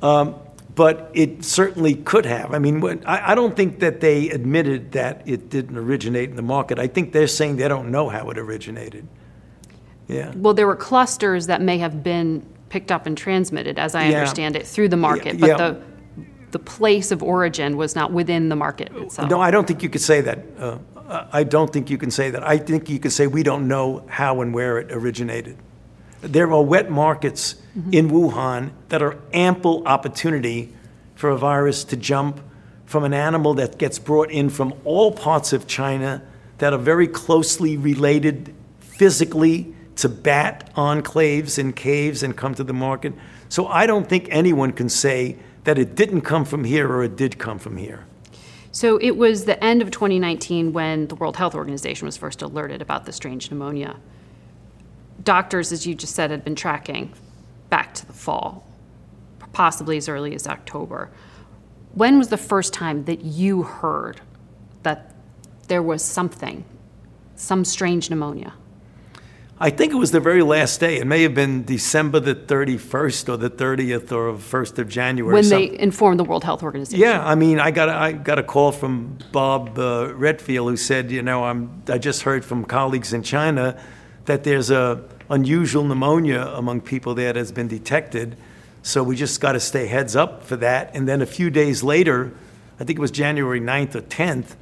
um, but it certainly could have. I mean, what, I, I don't think that they admitted that it didn't originate in the market. I think they're saying they don't know how it originated. Yeah. Well, there were clusters that may have been picked up and transmitted, as I yeah. understand it, through the market, yeah. but yeah. the the place of origin was not within the market itself. No, I don't think you could say that. Uh, I don't think you can say that. I think you could say we don't know how and where it originated. There are wet markets mm-hmm. in Wuhan that are ample opportunity for a virus to jump from an animal that gets brought in from all parts of China that are very closely related physically to bat enclaves and caves and come to the market. So I don't think anyone can say that it didn't come from here or it did come from here. So it was the end of twenty nineteen when the World Health Organization was first alerted about the strange pneumonia. Doctors, as you just said, had been tracking back to the fall, possibly as early as October. When was the first time that you heard that there was something, some strange pneumonia? I think it was the very last day. It may have been December the thirty-first or the thirtieth or first of January. When they informed the World Health Organization. Yeah, I mean, I got a, I got a call from Bob uh, Redfield who said, you know, I'm I just heard from colleagues in China that there's a unusual pneumonia among people there that's been detected. So we just got to stay heads up for that. And then a few days later, I think it was January ninth or tenth,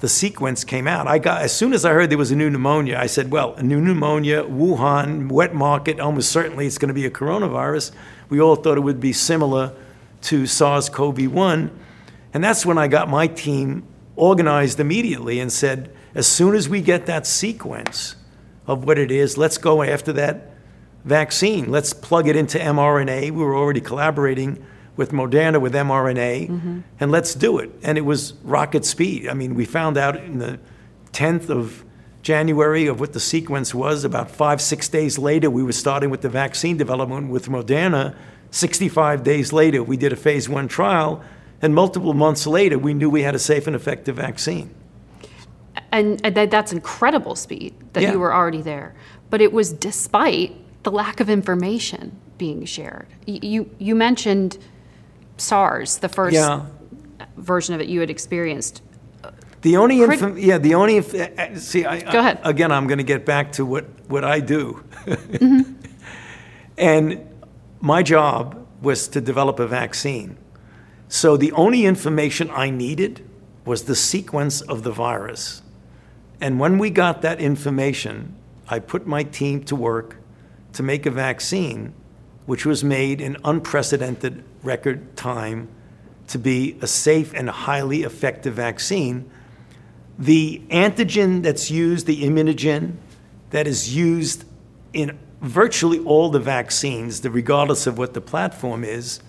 the sequence came out. I got as soon as I heard there was a new pneumonia, I said, well, a new pneumonia, Wuhan, wet market, almost certainly it's going to be a coronavirus. We all thought it would be similar to SARS-CoV one. And that's when I got my team organized immediately and said, as soon as we get that sequence of what it is, let's go after that vaccine. Let's plug it into mRNA. We were already collaborating with Moderna, with mRNA, mm-hmm. and let's do it. And it was rocket speed. I mean, we found out in the tenth of January of what the sequence was. About five, six days later, we were starting with the vaccine development with Moderna. sixty-five days later, we did a phase one trial. And multiple months later, we knew we had a safe and effective vaccine. And, and that's incredible speed that yeah. you were already there. But it was despite the lack of information being shared. You, you mentioned SARS, the first yeah. version of it you had experienced. The only, inf- yeah, the only, inf- see, I, Go ahead. I, again, I'm going to get back to what, what I do. mm-hmm. And my job was to develop a vaccine. So the only information I needed was the sequence of the virus. And when we got that information, I put my team to work to make a vaccine, which was made in unprecedented record time to be a safe and highly effective vaccine. The antigen that's used, the immunogen, that is used in virtually all the vaccines, the, regardless of what the platform is,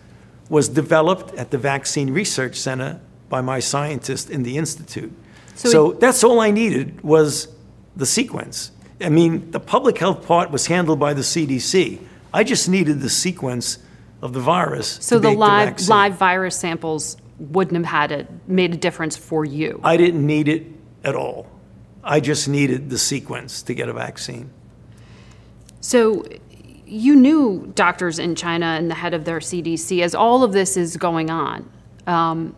was developed at the Vaccine Research Center by my scientist in the institute. So, so we- that's all I needed was the sequence. I mean, the public health part was handled by the C D C. I just needed the sequence of the virus. So the live the live virus samples wouldn't have had it made a difference for you. I didn't need it at all. I just needed the sequence to get a vaccine. So you knew doctors in China and the head of their C D C as all of this is going on. Um,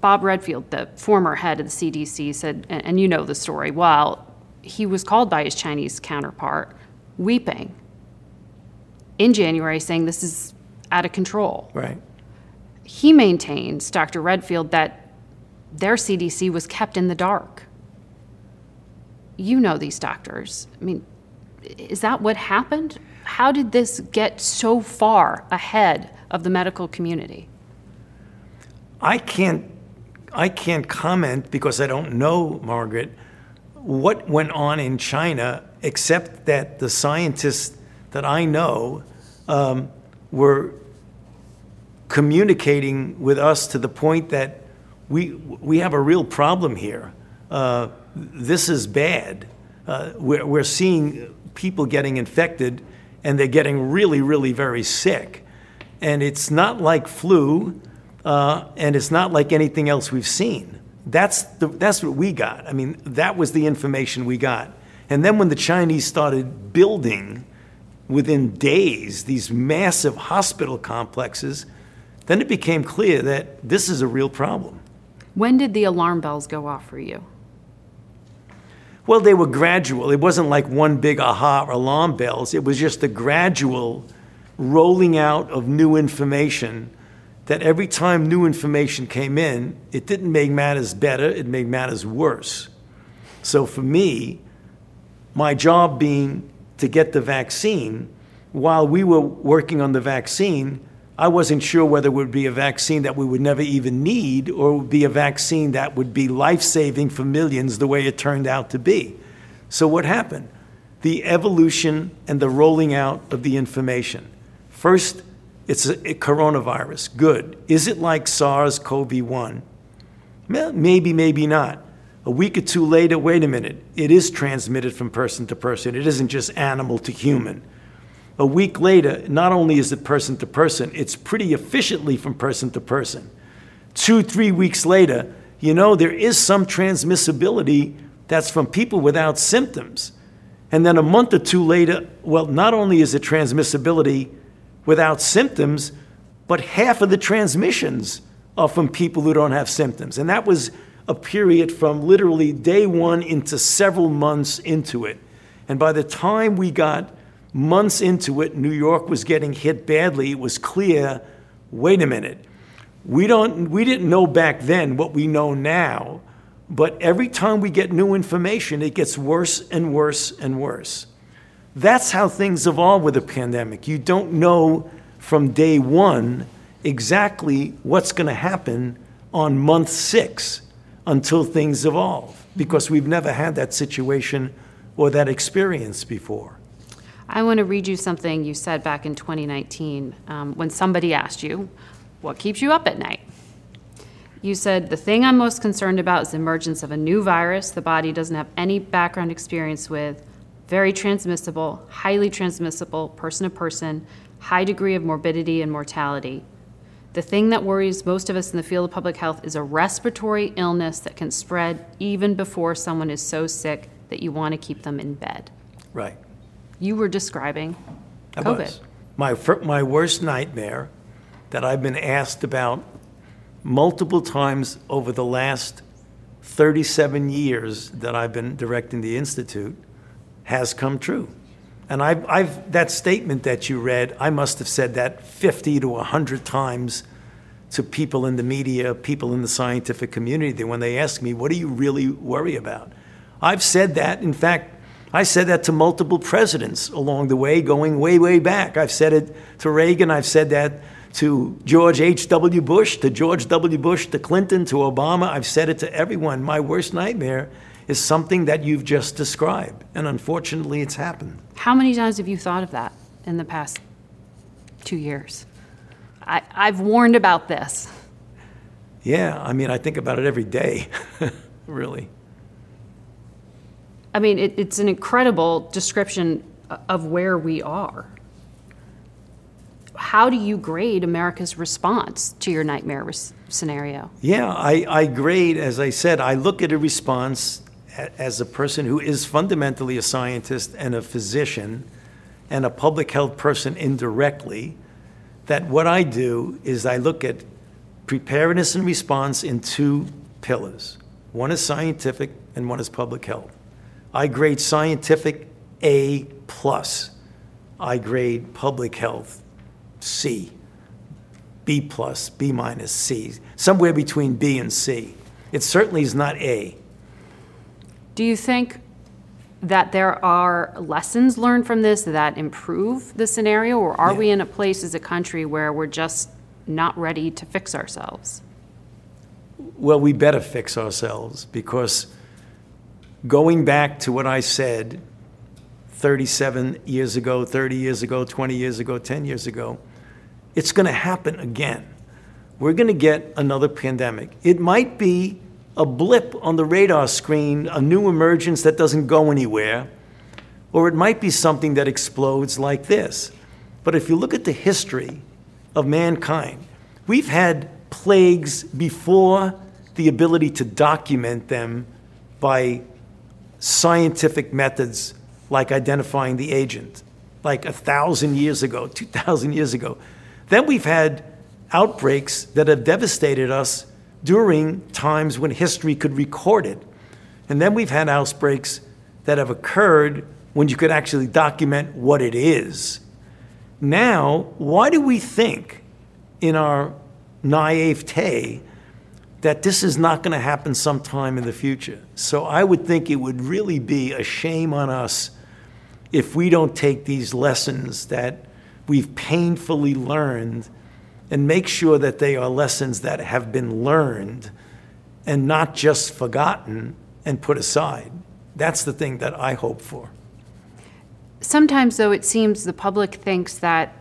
Bob Redfield, the former head of the C D C, said, and, and you know the story well, he was called by his Chinese counterpart weeping in January, saying this is out of control. Right. He maintains, Doctor Redfield, that their C D C was kept in the dark. You know these doctors. I mean, is that what happened? How did this get so far ahead of the medical community? I can't, I can't comment because I don't know, Margaret, what went on in China except that the scientists that I know um, were communicating with us to the point that we we have a real problem here. Uh, this is bad. Uh, we're, we're seeing people getting infected, and they're getting really, really very sick. And it's not like flu, uh, and it's not like anything else we've seen. That's the, that's what we got. I mean, that was the information we got. And then when the Chinese started building, within days, these massive hospital complexes, then it became clear that this is a real problem. When did the alarm bells go off for you? Well, they were gradual. It wasn't like one big aha alarm bells. It was just a gradual rolling out of new information that every time new information came in, it didn't make matters better, it made matters worse. So for me, my job being to get the vaccine, while we were working on the vaccine, I wasn't sure whether it would be a vaccine that we would never even need or would be a vaccine that would be life-saving for millions the way it turned out to be. So what happened? The evolution and the rolling out of the information. First, it's a coronavirus. Good. Is it like SARS-C o V one? Maybe, maybe not. A week or two later, wait a minute. It is transmitted from person to person. It isn't just animal to human. A week later, not only is it person to person, it's pretty efficiently from person to person. Two, three weeks later, you know, there is some transmissibility that's from people without symptoms. And then a month or two later, well, not only is it transmissibility without symptoms, but half of the transmissions are from people who don't have symptoms. And that was a period from literally day one into several months into it. And by the time we got months into it, New York was getting hit badly. It was clear, wait a minute, we don't, we didn't know back then what we know now, but every time we get new information, it gets worse and worse and worse. That's how things evolve with a pandemic. You don't know from day one exactly what's going to happen on month six until things evolve, because we've never had that situation or that experience before. I want to read you something you said back in twenty nineteen um, when somebody asked you, what keeps you up at night? You said, the thing I'm most concerned about is the emergence of a new virus the body doesn't have any background experience with, very transmissible, highly transmissible, person to person, high degree of morbidity and mortality. The thing that worries most of us in the field of public health is a respiratory illness that can spread even before someone is so sick that you want to keep them in bed. Right. You were describing COVID. I was. My, my worst nightmare that I've been asked about multiple times over the last thirty-seven years that I've been directing the Institute has come true. And I've, I've that statement that you read, I must have said that fifty to one hundred times to people in the media, people in the scientific community, when they ask me, what do you really worry about? I've said that, in fact, I said that to multiple presidents along the way, going way, way back. I've said it to Reagan. I've said that to George H W. Bush, to George W. Bush, to Clinton, to Obama. I've said it to everyone. My worst nightmare is something that you've just described. And unfortunately, it's happened. How many times have you thought of that in the past two years? I, I've warned about this. Yeah, I mean, I think about it every day, really. I mean, it, it's an incredible description of where we are. How do you grade America's response to your nightmare res- scenario? Yeah, I, I grade, as I said, I look at a response as a person who is fundamentally a scientist and a physician and a public health person indirectly, that what I do is I look at preparedness and response in two pillars. One is scientific and one is public health. I grade scientific A plus. I grade public health C, B plus, B minus C, somewhere between B and C. It certainly is not A. Do you think that there are lessons learned from this that improve the scenario, or are yeah. we in a place as a country where we're just not ready to fix ourselves? Well, we better fix ourselves, because going back to what I said thirty-seven years ago, thirty years ago, twenty years ago, ten years ago. It's going to happen again. We're going to get another pandemic. It might be a blip on the radar screen, a new emergence that doesn't go anywhere, or it might be something that explodes like this. But if you look at the history of mankind, we've had plagues before the ability to document them by scientific methods like identifying the agent, like a thousand years ago, two thousand years ago. Then we've had outbreaks that have devastated us during times when history could record it. And then we've had outbreaks that have occurred when you could actually document what it is. Now, why do we think in our naivete that this is not going to happen sometime in the future? So I would think it would really be a shame on us if we don't take these lessons that we've painfully learned and make sure that they are lessons that have been learned and not just forgotten and put aside. That's the thing that I hope for. Sometimes, though, it seems the public thinks that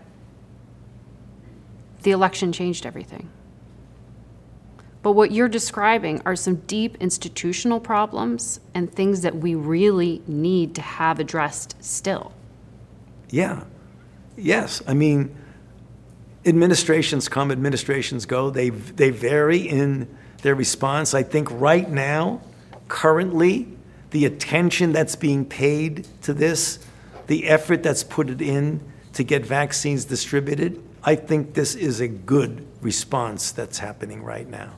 the election changed everything. But what you're describing are some deep institutional problems and things that we really need to have addressed still. Yeah. Yes. I mean, administrations come, administrations go. They they vary in their response. I think right now, currently, the attention that's being paid to this, the effort that's put in to get vaccines distributed, I think this is a good response that's happening right now.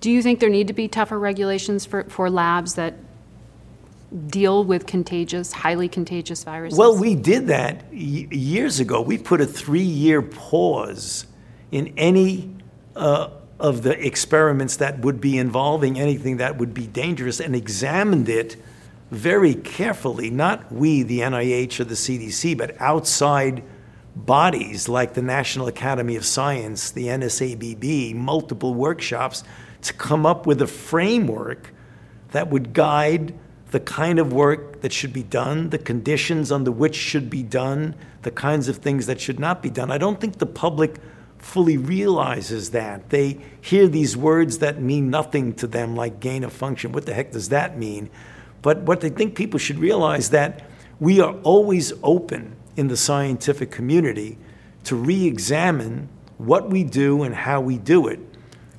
Do you think there need to be tougher regulations for, for labs that deal with contagious, highly contagious viruses? Well, we did that y- years ago. We put a three-year pause in any uh, of the experiments that would be involving anything that would be dangerous and examined it very carefully, not we, the N I H or the C D C, but outside bodies like the National Academy of Science, the N S A B B, multiple workshops to come up with a framework that would guide the kind of work that should be done, the conditions under which should be done, the kinds of things that should not be done. I don't think the public fully realizes that. They hear these words that mean nothing to them, like gain of function. What the heck does that mean? But what they think people should realize that we are always open in the scientific community to re-examine what we do and how we do it.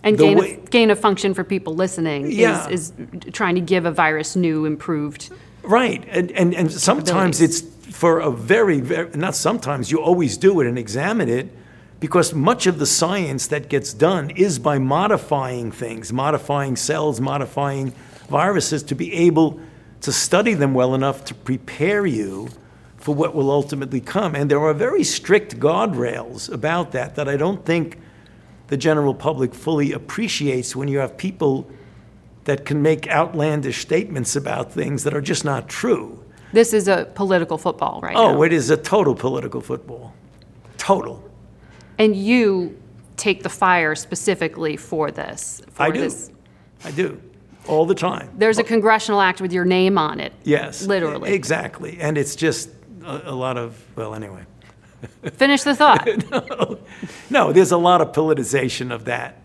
And gain, way, of, gain of function for people listening yeah. is, is trying to give a virus new, improved. Right, and and, and sometimes it's for a very, very, not sometimes, you always do it and examine it because much of the science that gets done is by modifying things, modifying cells, modifying viruses to be able to study them well enough to prepare you for what will ultimately come. And there are very strict guardrails about that that I don't think the general public fully appreciates when you have people that can make outlandish statements about things that are just not true. This is a political football right now. Oh, it is a total political football. Total. And you take the fire specifically for this. For I do. This. I do. All the time. There's a congressional act with your name on it. Yes. Literally. Exactly. And it's just a, a lot of, well, anyway. Finish the thought. no, no, there's a lot of politicization of that.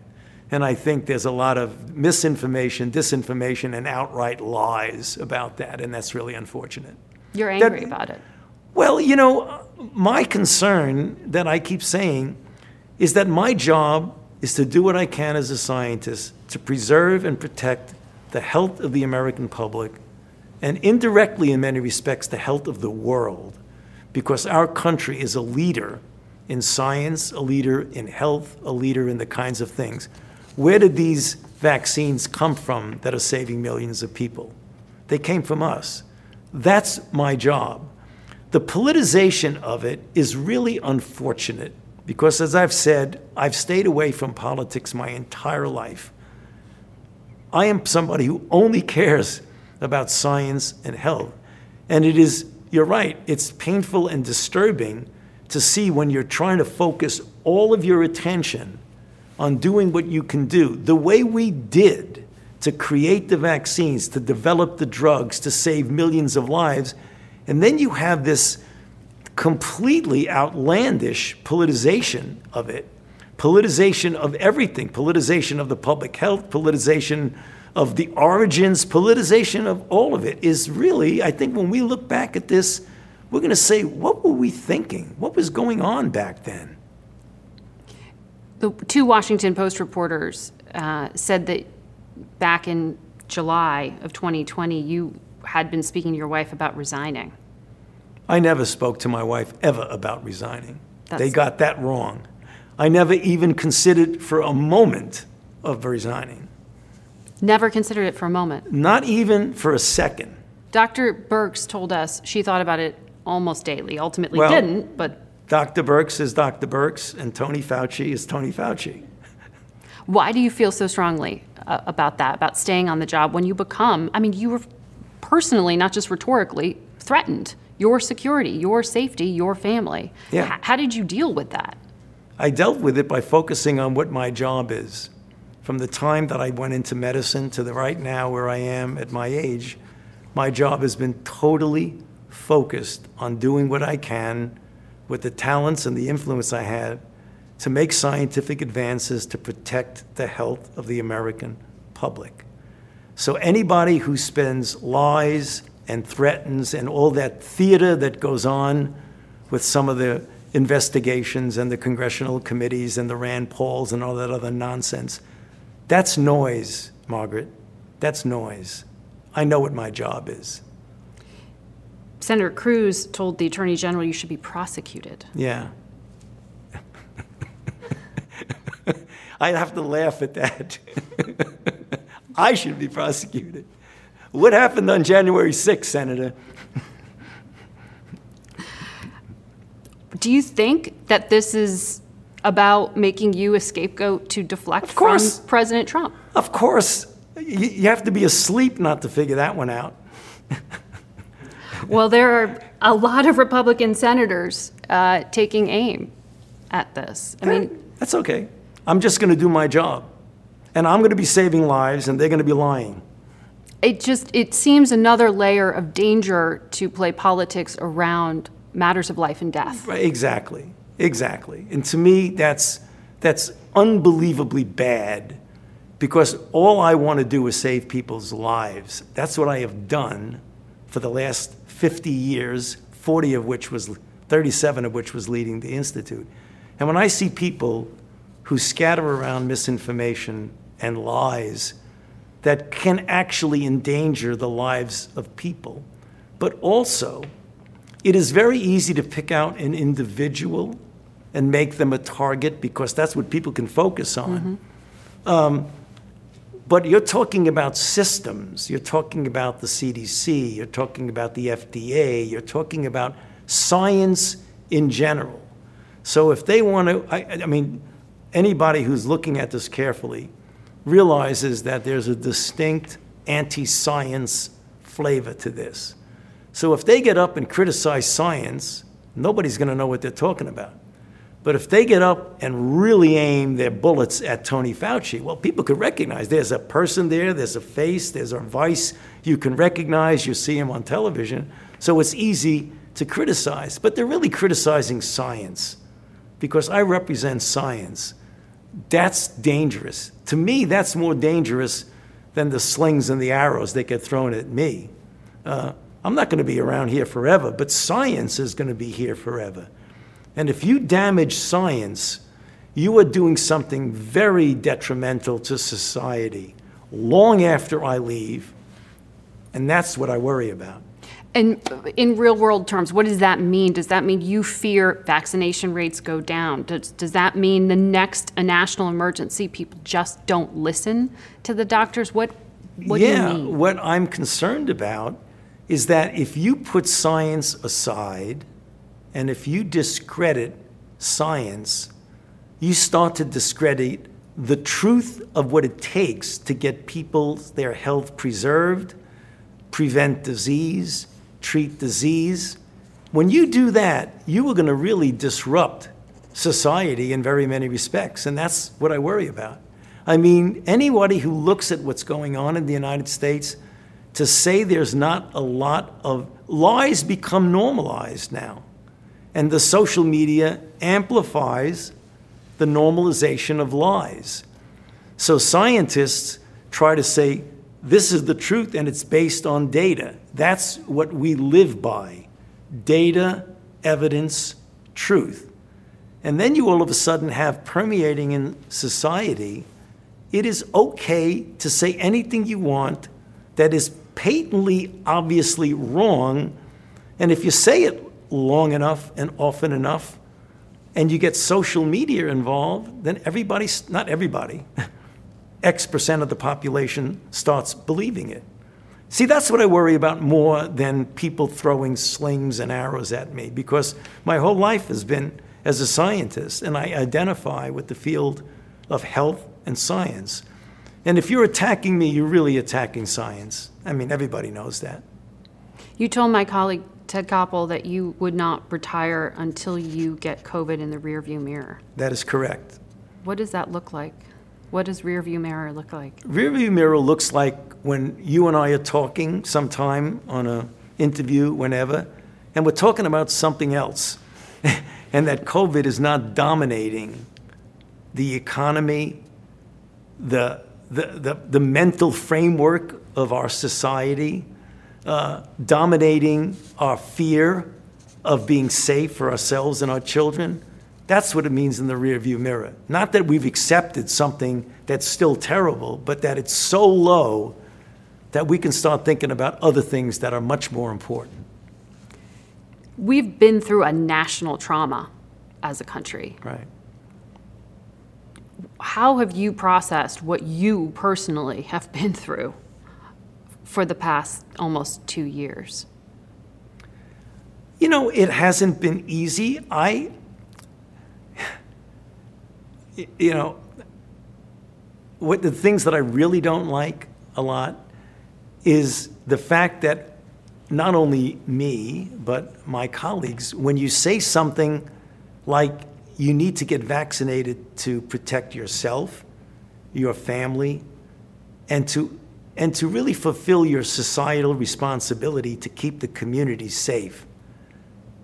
And I think there's a lot of misinformation, disinformation, and outright lies about that. And that's really unfortunate. You're angry that, about it. Well, you know, my concern that I keep saying is that my job is to do what I can as a scientist to preserve and protect the health of the American public and indirectly, in many respects, the health of the world. Because our country is a leader in science, a leader in health, a leader in the kinds of things. Where did these vaccines come from that are saving millions of people? They came from us. That's my job. The politicization of it is really unfortunate because, as I've said, I've stayed away from politics my entire life. I am somebody who only cares about science and health. And it is You're right, it's painful and disturbing to see when you're trying to focus all of your attention on doing what you can do, the way we did to create the vaccines, to develop the drugs, to save millions of lives, And then you have this completely outlandish politicization of it, politicization of everything, politicization of the public health, politicization of the origins, politicization of all of it is really, I think when we look back at this, we're going to say, what were we thinking? What was going on back then? The two Washington Post reporters uh, said that back in July of twenty twenty, you had been speaking to your wife about resigning. I never spoke to my wife ever about resigning. That's they got that wrong. I never even considered for a moment of resigning. Never considered it for a moment? Not even for a second. Doctor Birx told us she thought about it almost daily. Ultimately well, didn't, but... Doctor Birx is Doctor Birx, and Tony Fauci is Tony Fauci. Why do you feel so strongly uh, about that, about staying on the job when you become, I mean, you were personally, not just rhetorically, threatened. Your security, your safety, your family. Yeah. H- how did you deal with that? I dealt with it by focusing on what my job is. From the time that I went into medicine to the right now where I am at my age, my job has been totally focused on doing what I can with the talents and the influence I had to make scientific advances to protect the health of the American public. So anybody who spins lies and threatens and all that theater that goes on with some of the investigations and the congressional committees and the Rand Pauls and all that other nonsense, that's noise, Margaret. That's noise. I know what my job is. Senator Cruz told the Attorney General you should be prosecuted. Yeah. I have to laugh at that. I should be prosecuted. What happened on January sixth, Senator? Do you think that this is about making you a scapegoat to deflect from President Trump? Of course. You have to be asleep not to figure that one out. Well, there are a lot of Republican senators uh, taking aim at this. I yeah, mean, that's okay. I'm just going to do my job. And I'm going to be saving lives, and they're going to be lying. It just, it seems another layer of danger to play politics around matters of life and death. Exactly. Exactly. And to me, that's that's unbelievably bad, because all I want to do is save people's lives. That's what I have done for the last fifty years, forty of which was, thirty-seven of which was leading the Institute. And when I see people who scatter around misinformation and lies that can actually endanger the lives of people, but also it is very easy to pick out an individual and make them a target, because that's what people can focus on. Mm-hmm. Um, But you're talking about systems. You're talking about the C D C. You're talking about the F D A. You're talking about science in general. So if they want to, I, I mean, anybody who's looking at this carefully realizes that there's a distinct anti-science flavor to this. So if they get up and criticize science, nobody's going to know what they're talking about. But if they get up and really aim their bullets at Tony Fauci, well, people could recognize there's a person there, there's a face, there's a voice you can recognize, you see him on television. So it's easy to criticize. But they're really criticizing science, because I represent science. That's dangerous. To me, that's more dangerous than the slings and the arrows they get thrown at me. Uh, I'm not going to be around here forever, but science is going to be here forever. And if you damage science, you are doing something very detrimental to society long after I leave, and that's what I worry about. And in real-world terms, what does that mean? Does that mean you fear vaccination rates go down? Does, does that mean the next a national emergency, people just don't listen to the doctors? What, what yeah, do you mean? Yeah, what I'm concerned about is that if you put science aside, and if you discredit science, you start to discredit the truth of what it takes to get people their health preserved, prevent disease, treat disease. When you do that, you are going to really disrupt society in very many respects, and that's what I worry about. I mean, anybody who looks at what's going on in the United States to say there's not a lot of lies become normalized now. And the social media amplifies the normalization of lies. So scientists try to say, this is the truth and it's based on data. That's what we live by. Data, evidence, truth. And then you all of a sudden have permeating in society, it is okay to say anything you want that is patently, obviously wrong. And if you say it long enough and often enough, and you get social media involved, then everybody's, not everybody, X percent of the population starts believing it. See, that's what I worry about more than people throwing slings and arrows at me, because my whole life has been as a scientist, and I identify with the field of health and science. And if you're attacking me, you're really attacking science. I mean, everybody knows that. You told my colleague, Ted Koppel, that you would not retire until you get COVID in the rearview mirror. That is correct. What does that look like? What does rearview mirror look like? Rearview mirror looks like when you and I are talking sometime on an interview, whenever, and we're talking about something else, and that COVID is not dominating the economy, the the the, the mental framework of our society, uh, dominating our fear of being safe for ourselves and our children. That's what it means in the rearview mirror. Not that we've accepted something that's still terrible, but that it's so low that we can start thinking about other things that are much more important. We've been through a national trauma as a country. Right. How have you processed what you personally have been through for the past almost two years? You know, it hasn't been easy. I... You know, what the things that I really don't like a lot is the fact that not only me, but my colleagues, when you say something like you need to get vaccinated to protect yourself, your family, and to and to really fulfill your societal responsibility to keep the community safe.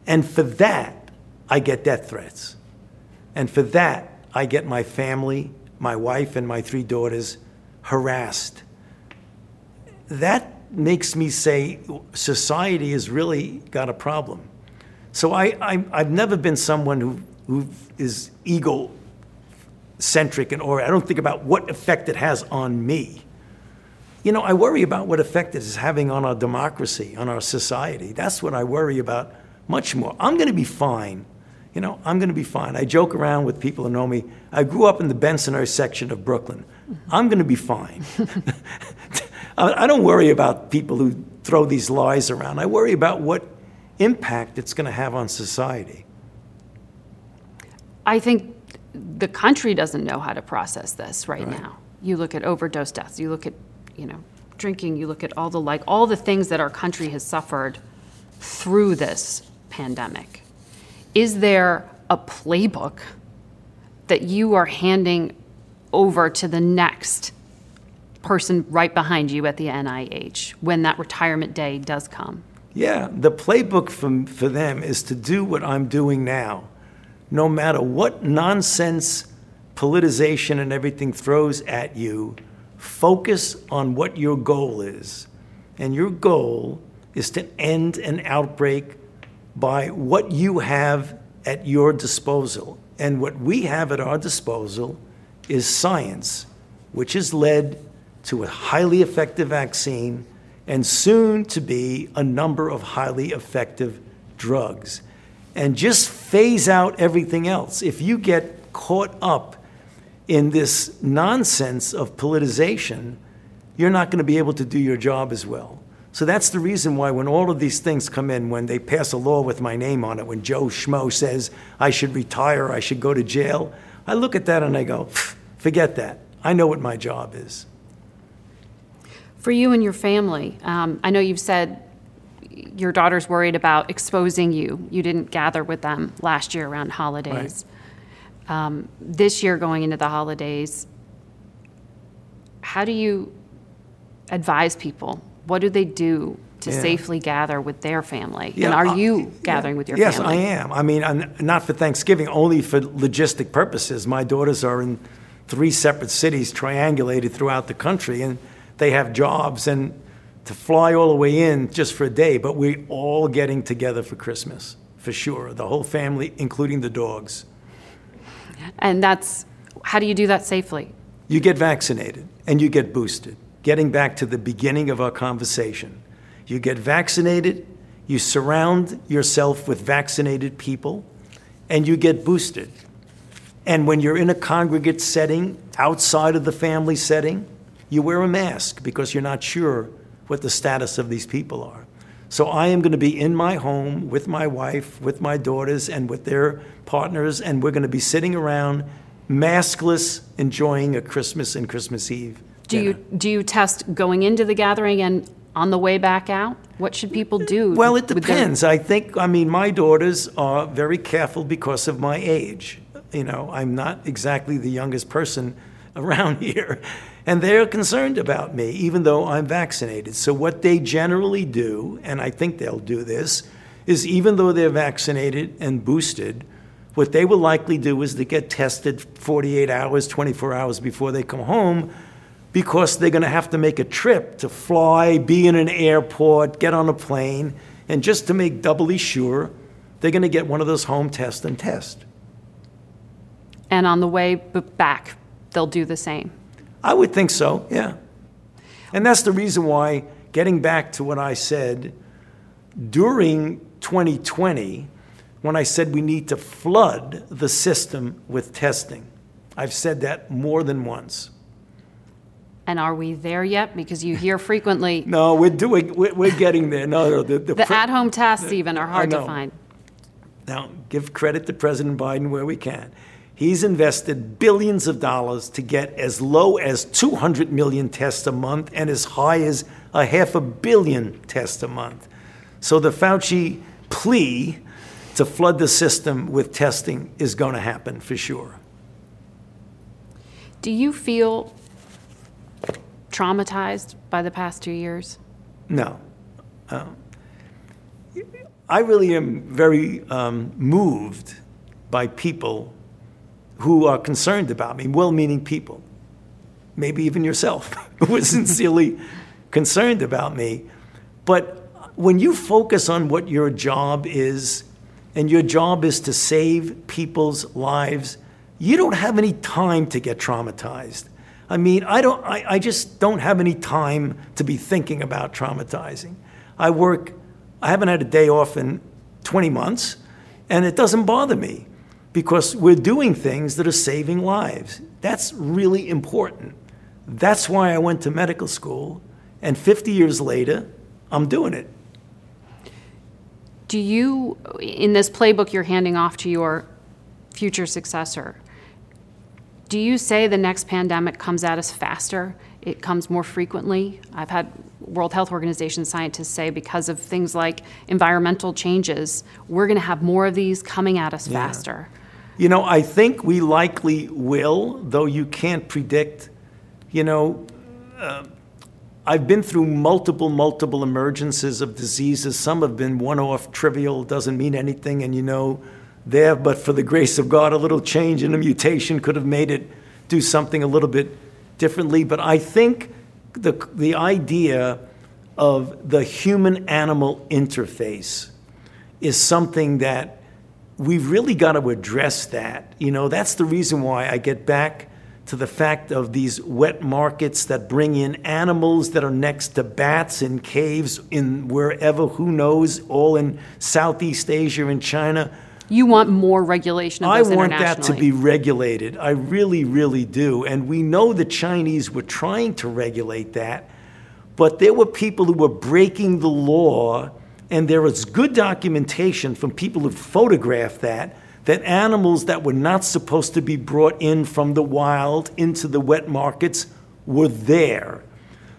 And for that, I get death threats. And for that, I get my family, my wife, and my three daughters harassed. That makes me say society has really got a problem. So I, I, I've never been someone who, who is egocentric, and or I don't think about what effect it has on me. You know, I worry about what effect it is having on our democracy, on our society. That's what I worry about much more. I'm going to be fine. You know, I'm going to be fine. I joke around with people who know me. I grew up in the Bensonhurst section of Brooklyn. I'm going to be fine. I don't worry about people who throw these lies around. I worry about what impact it's going to have on society. I think the country doesn't know how to process this right, right. now. You look at overdose deaths. You look at, you know, drinking. You look at all the like, all the things that our country has suffered through this pandemic. Is there a playbook that you are handing over to the next person right behind you at the N I H when that retirement day does come? Yeah, the playbook for, for them is to do what I'm doing now. No matter what nonsense politicization and everything throws at you, focus on what your goal is. And your goal is to end an outbreak by what you have at your disposal. And what we have at our disposal is science, which has led to a highly effective vaccine and soon to be a number of highly effective drugs. And just phase out everything else. If you get caught up in this nonsense of politicization, you're not going to be able to do your job as well. So that's the reason why when all of these things come in, when they pass a law with my name on it, when Joe Schmo says I should retire, I should go to jail, I look at that and I go, forget that. I know what my job is. For you and your family, um, I know you've said your daughter's worried about exposing you. You didn't gather with them last year around holidays. Right. Um, this year going into the holidays, how do you advise people what do they do to yeah. safely gather with their family? Yeah, and are uh, you gathering yeah. with your yes, family? Yes, I am. I mean, I'm not for Thanksgiving, only for logistic purposes. My daughters are in three separate cities triangulated throughout the country, and they have jobs, and to fly all the way in just for a day. But we're all getting together for Christmas, for sure, the whole family, including the dogs. And that's, how do you do that safely? You get vaccinated and you get boosted. Getting back to the beginning of our conversation, you get vaccinated, you surround yourself with vaccinated people, and you get boosted. And when you're in a congregate setting, outside of the family setting, you wear a mask because you're not sure what the status of these people are. So I am going to be in my home with my wife, with my daughters, and with their partners, and we're going to be sitting around maskless, enjoying a Christmas and Christmas Eve dinner. Do you do you test going into the gathering and on the way back out? What should people do? Well, it depends. I think, I mean, my daughters are very careful because of my age. You know, I'm not exactly the youngest person around here. And they're concerned about me, even though I'm vaccinated. So what they generally do, and I think they'll do this, is even though they're vaccinated and boosted, what they will likely do is to get tested forty-eight hours, twenty-four hours before they come home, because they're going to have to make a trip to fly, be in an airport, get on a plane. And just to make doubly sure, they're going to get one of those home tests and test. And on the way back, they'll do the same. I would think so, yeah. And that's the reason why, getting back to what I said, during twenty twenty, when I said we need to flood the system with testing, I've said that more than once. And are we there yet? Because you hear frequently. No, we're doing. We're, we're getting there. No, no the, the, the pre- at-home tests the, even are hard to find. Now, give credit to President Biden where we can. He's invested billions of dollars to get as low as two hundred million tests a month and as high as a half a billion tests a month. So the Fauci plea to flood the system with testing is going to happen for sure. Do you feel traumatized by the past two years? No. Um, I really am very um, moved by people who are concerned about me, well-meaning people, maybe even yourself, who was sincerely concerned about me. But when you focus on what your job is, and your job is to save people's lives, you don't have any time to get traumatized. I mean, I don't. I, I just don't have any time to be thinking about traumatizing. I work, I haven't had a day off in twenty months, and it doesn't bother me, because we're doing things that are saving lives. That's really important. That's why I went to medical school, and fifty years later, I'm doing it. Do you, in this playbook you're handing off to your future successor, do you say the next pandemic comes at us faster? It comes more frequently? I've had World Health Organization scientists say because of things like environmental changes, we're going to have more of these coming at us yeah. faster. You know, I think we likely will, though you can't predict. You know, uh, I've been through multiple, multiple emergences of diseases. Some have been one-off, trivial, doesn't mean anything, and you know, there, but for the grace of God, a little change in a mutation could have made it do something a little bit differently. But I think the the idea of the human-animal interface is something that we've really got to address that. You know, that's the reason why I get back to the fact of these wet markets that bring in animals that are next to bats in caves in wherever, who knows, all in Southeast Asia and China. You want more regulation of those internationally. I want that to be regulated. I really, really do. And we know the Chinese were trying to regulate that, but there were people who were breaking the law, and there was good documentation from people who photographed that, that animals that were not supposed to be brought in from the wild into the wet markets were there.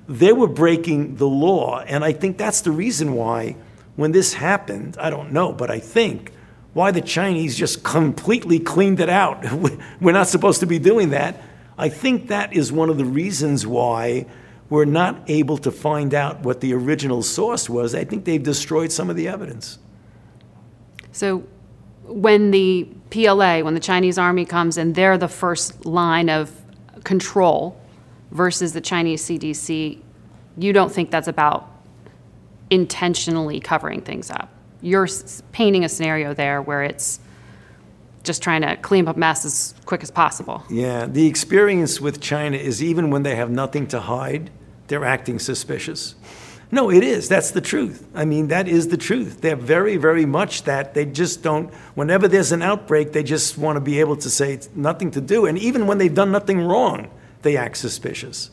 They were breaking the law, and I think that's the reason why when this happened, I don't know, but I think why the Chinese just completely cleaned it out. We're not supposed to be doing that. I think that is one of the reasons why were not able to find out what the original source was, I think they've destroyed some of the evidence. So when the P L A, when the Chinese army comes and they're the first line of control versus the Chinese C D C, you don't think that's about intentionally covering things up? You're painting a scenario there where it's just trying to clean up mess as quick as possible. Yeah, the experience with China is even when they have nothing to hide, they're acting suspicious. No, it is. That's the truth. I mean, that is the truth. They're very, very much that. They just don't, whenever there's an outbreak, they just want to be able to say it's nothing to do. And even when they've done nothing wrong, they act suspicious.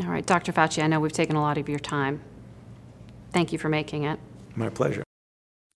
All right, Doctor Fauci, I know we've taken a lot of your time. Thank you for making it. My pleasure.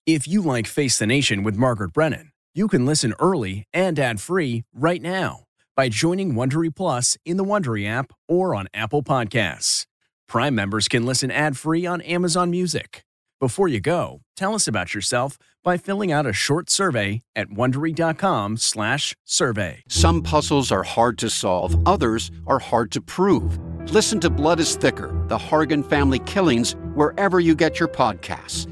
If you like Face the Nation with Margaret Brennan, you can listen early and ad-free right now by joining Wondery Plus in the Wondery app or on Apple Podcasts. Prime members can listen ad-free on Amazon Music. Before you go, tell us about yourself by filling out a short survey at wondery dot com slash survey. Some puzzles are hard to solve. Others are hard to prove. Listen to Blood is Thicker, The Hargan Family Killings, wherever you get your podcasts.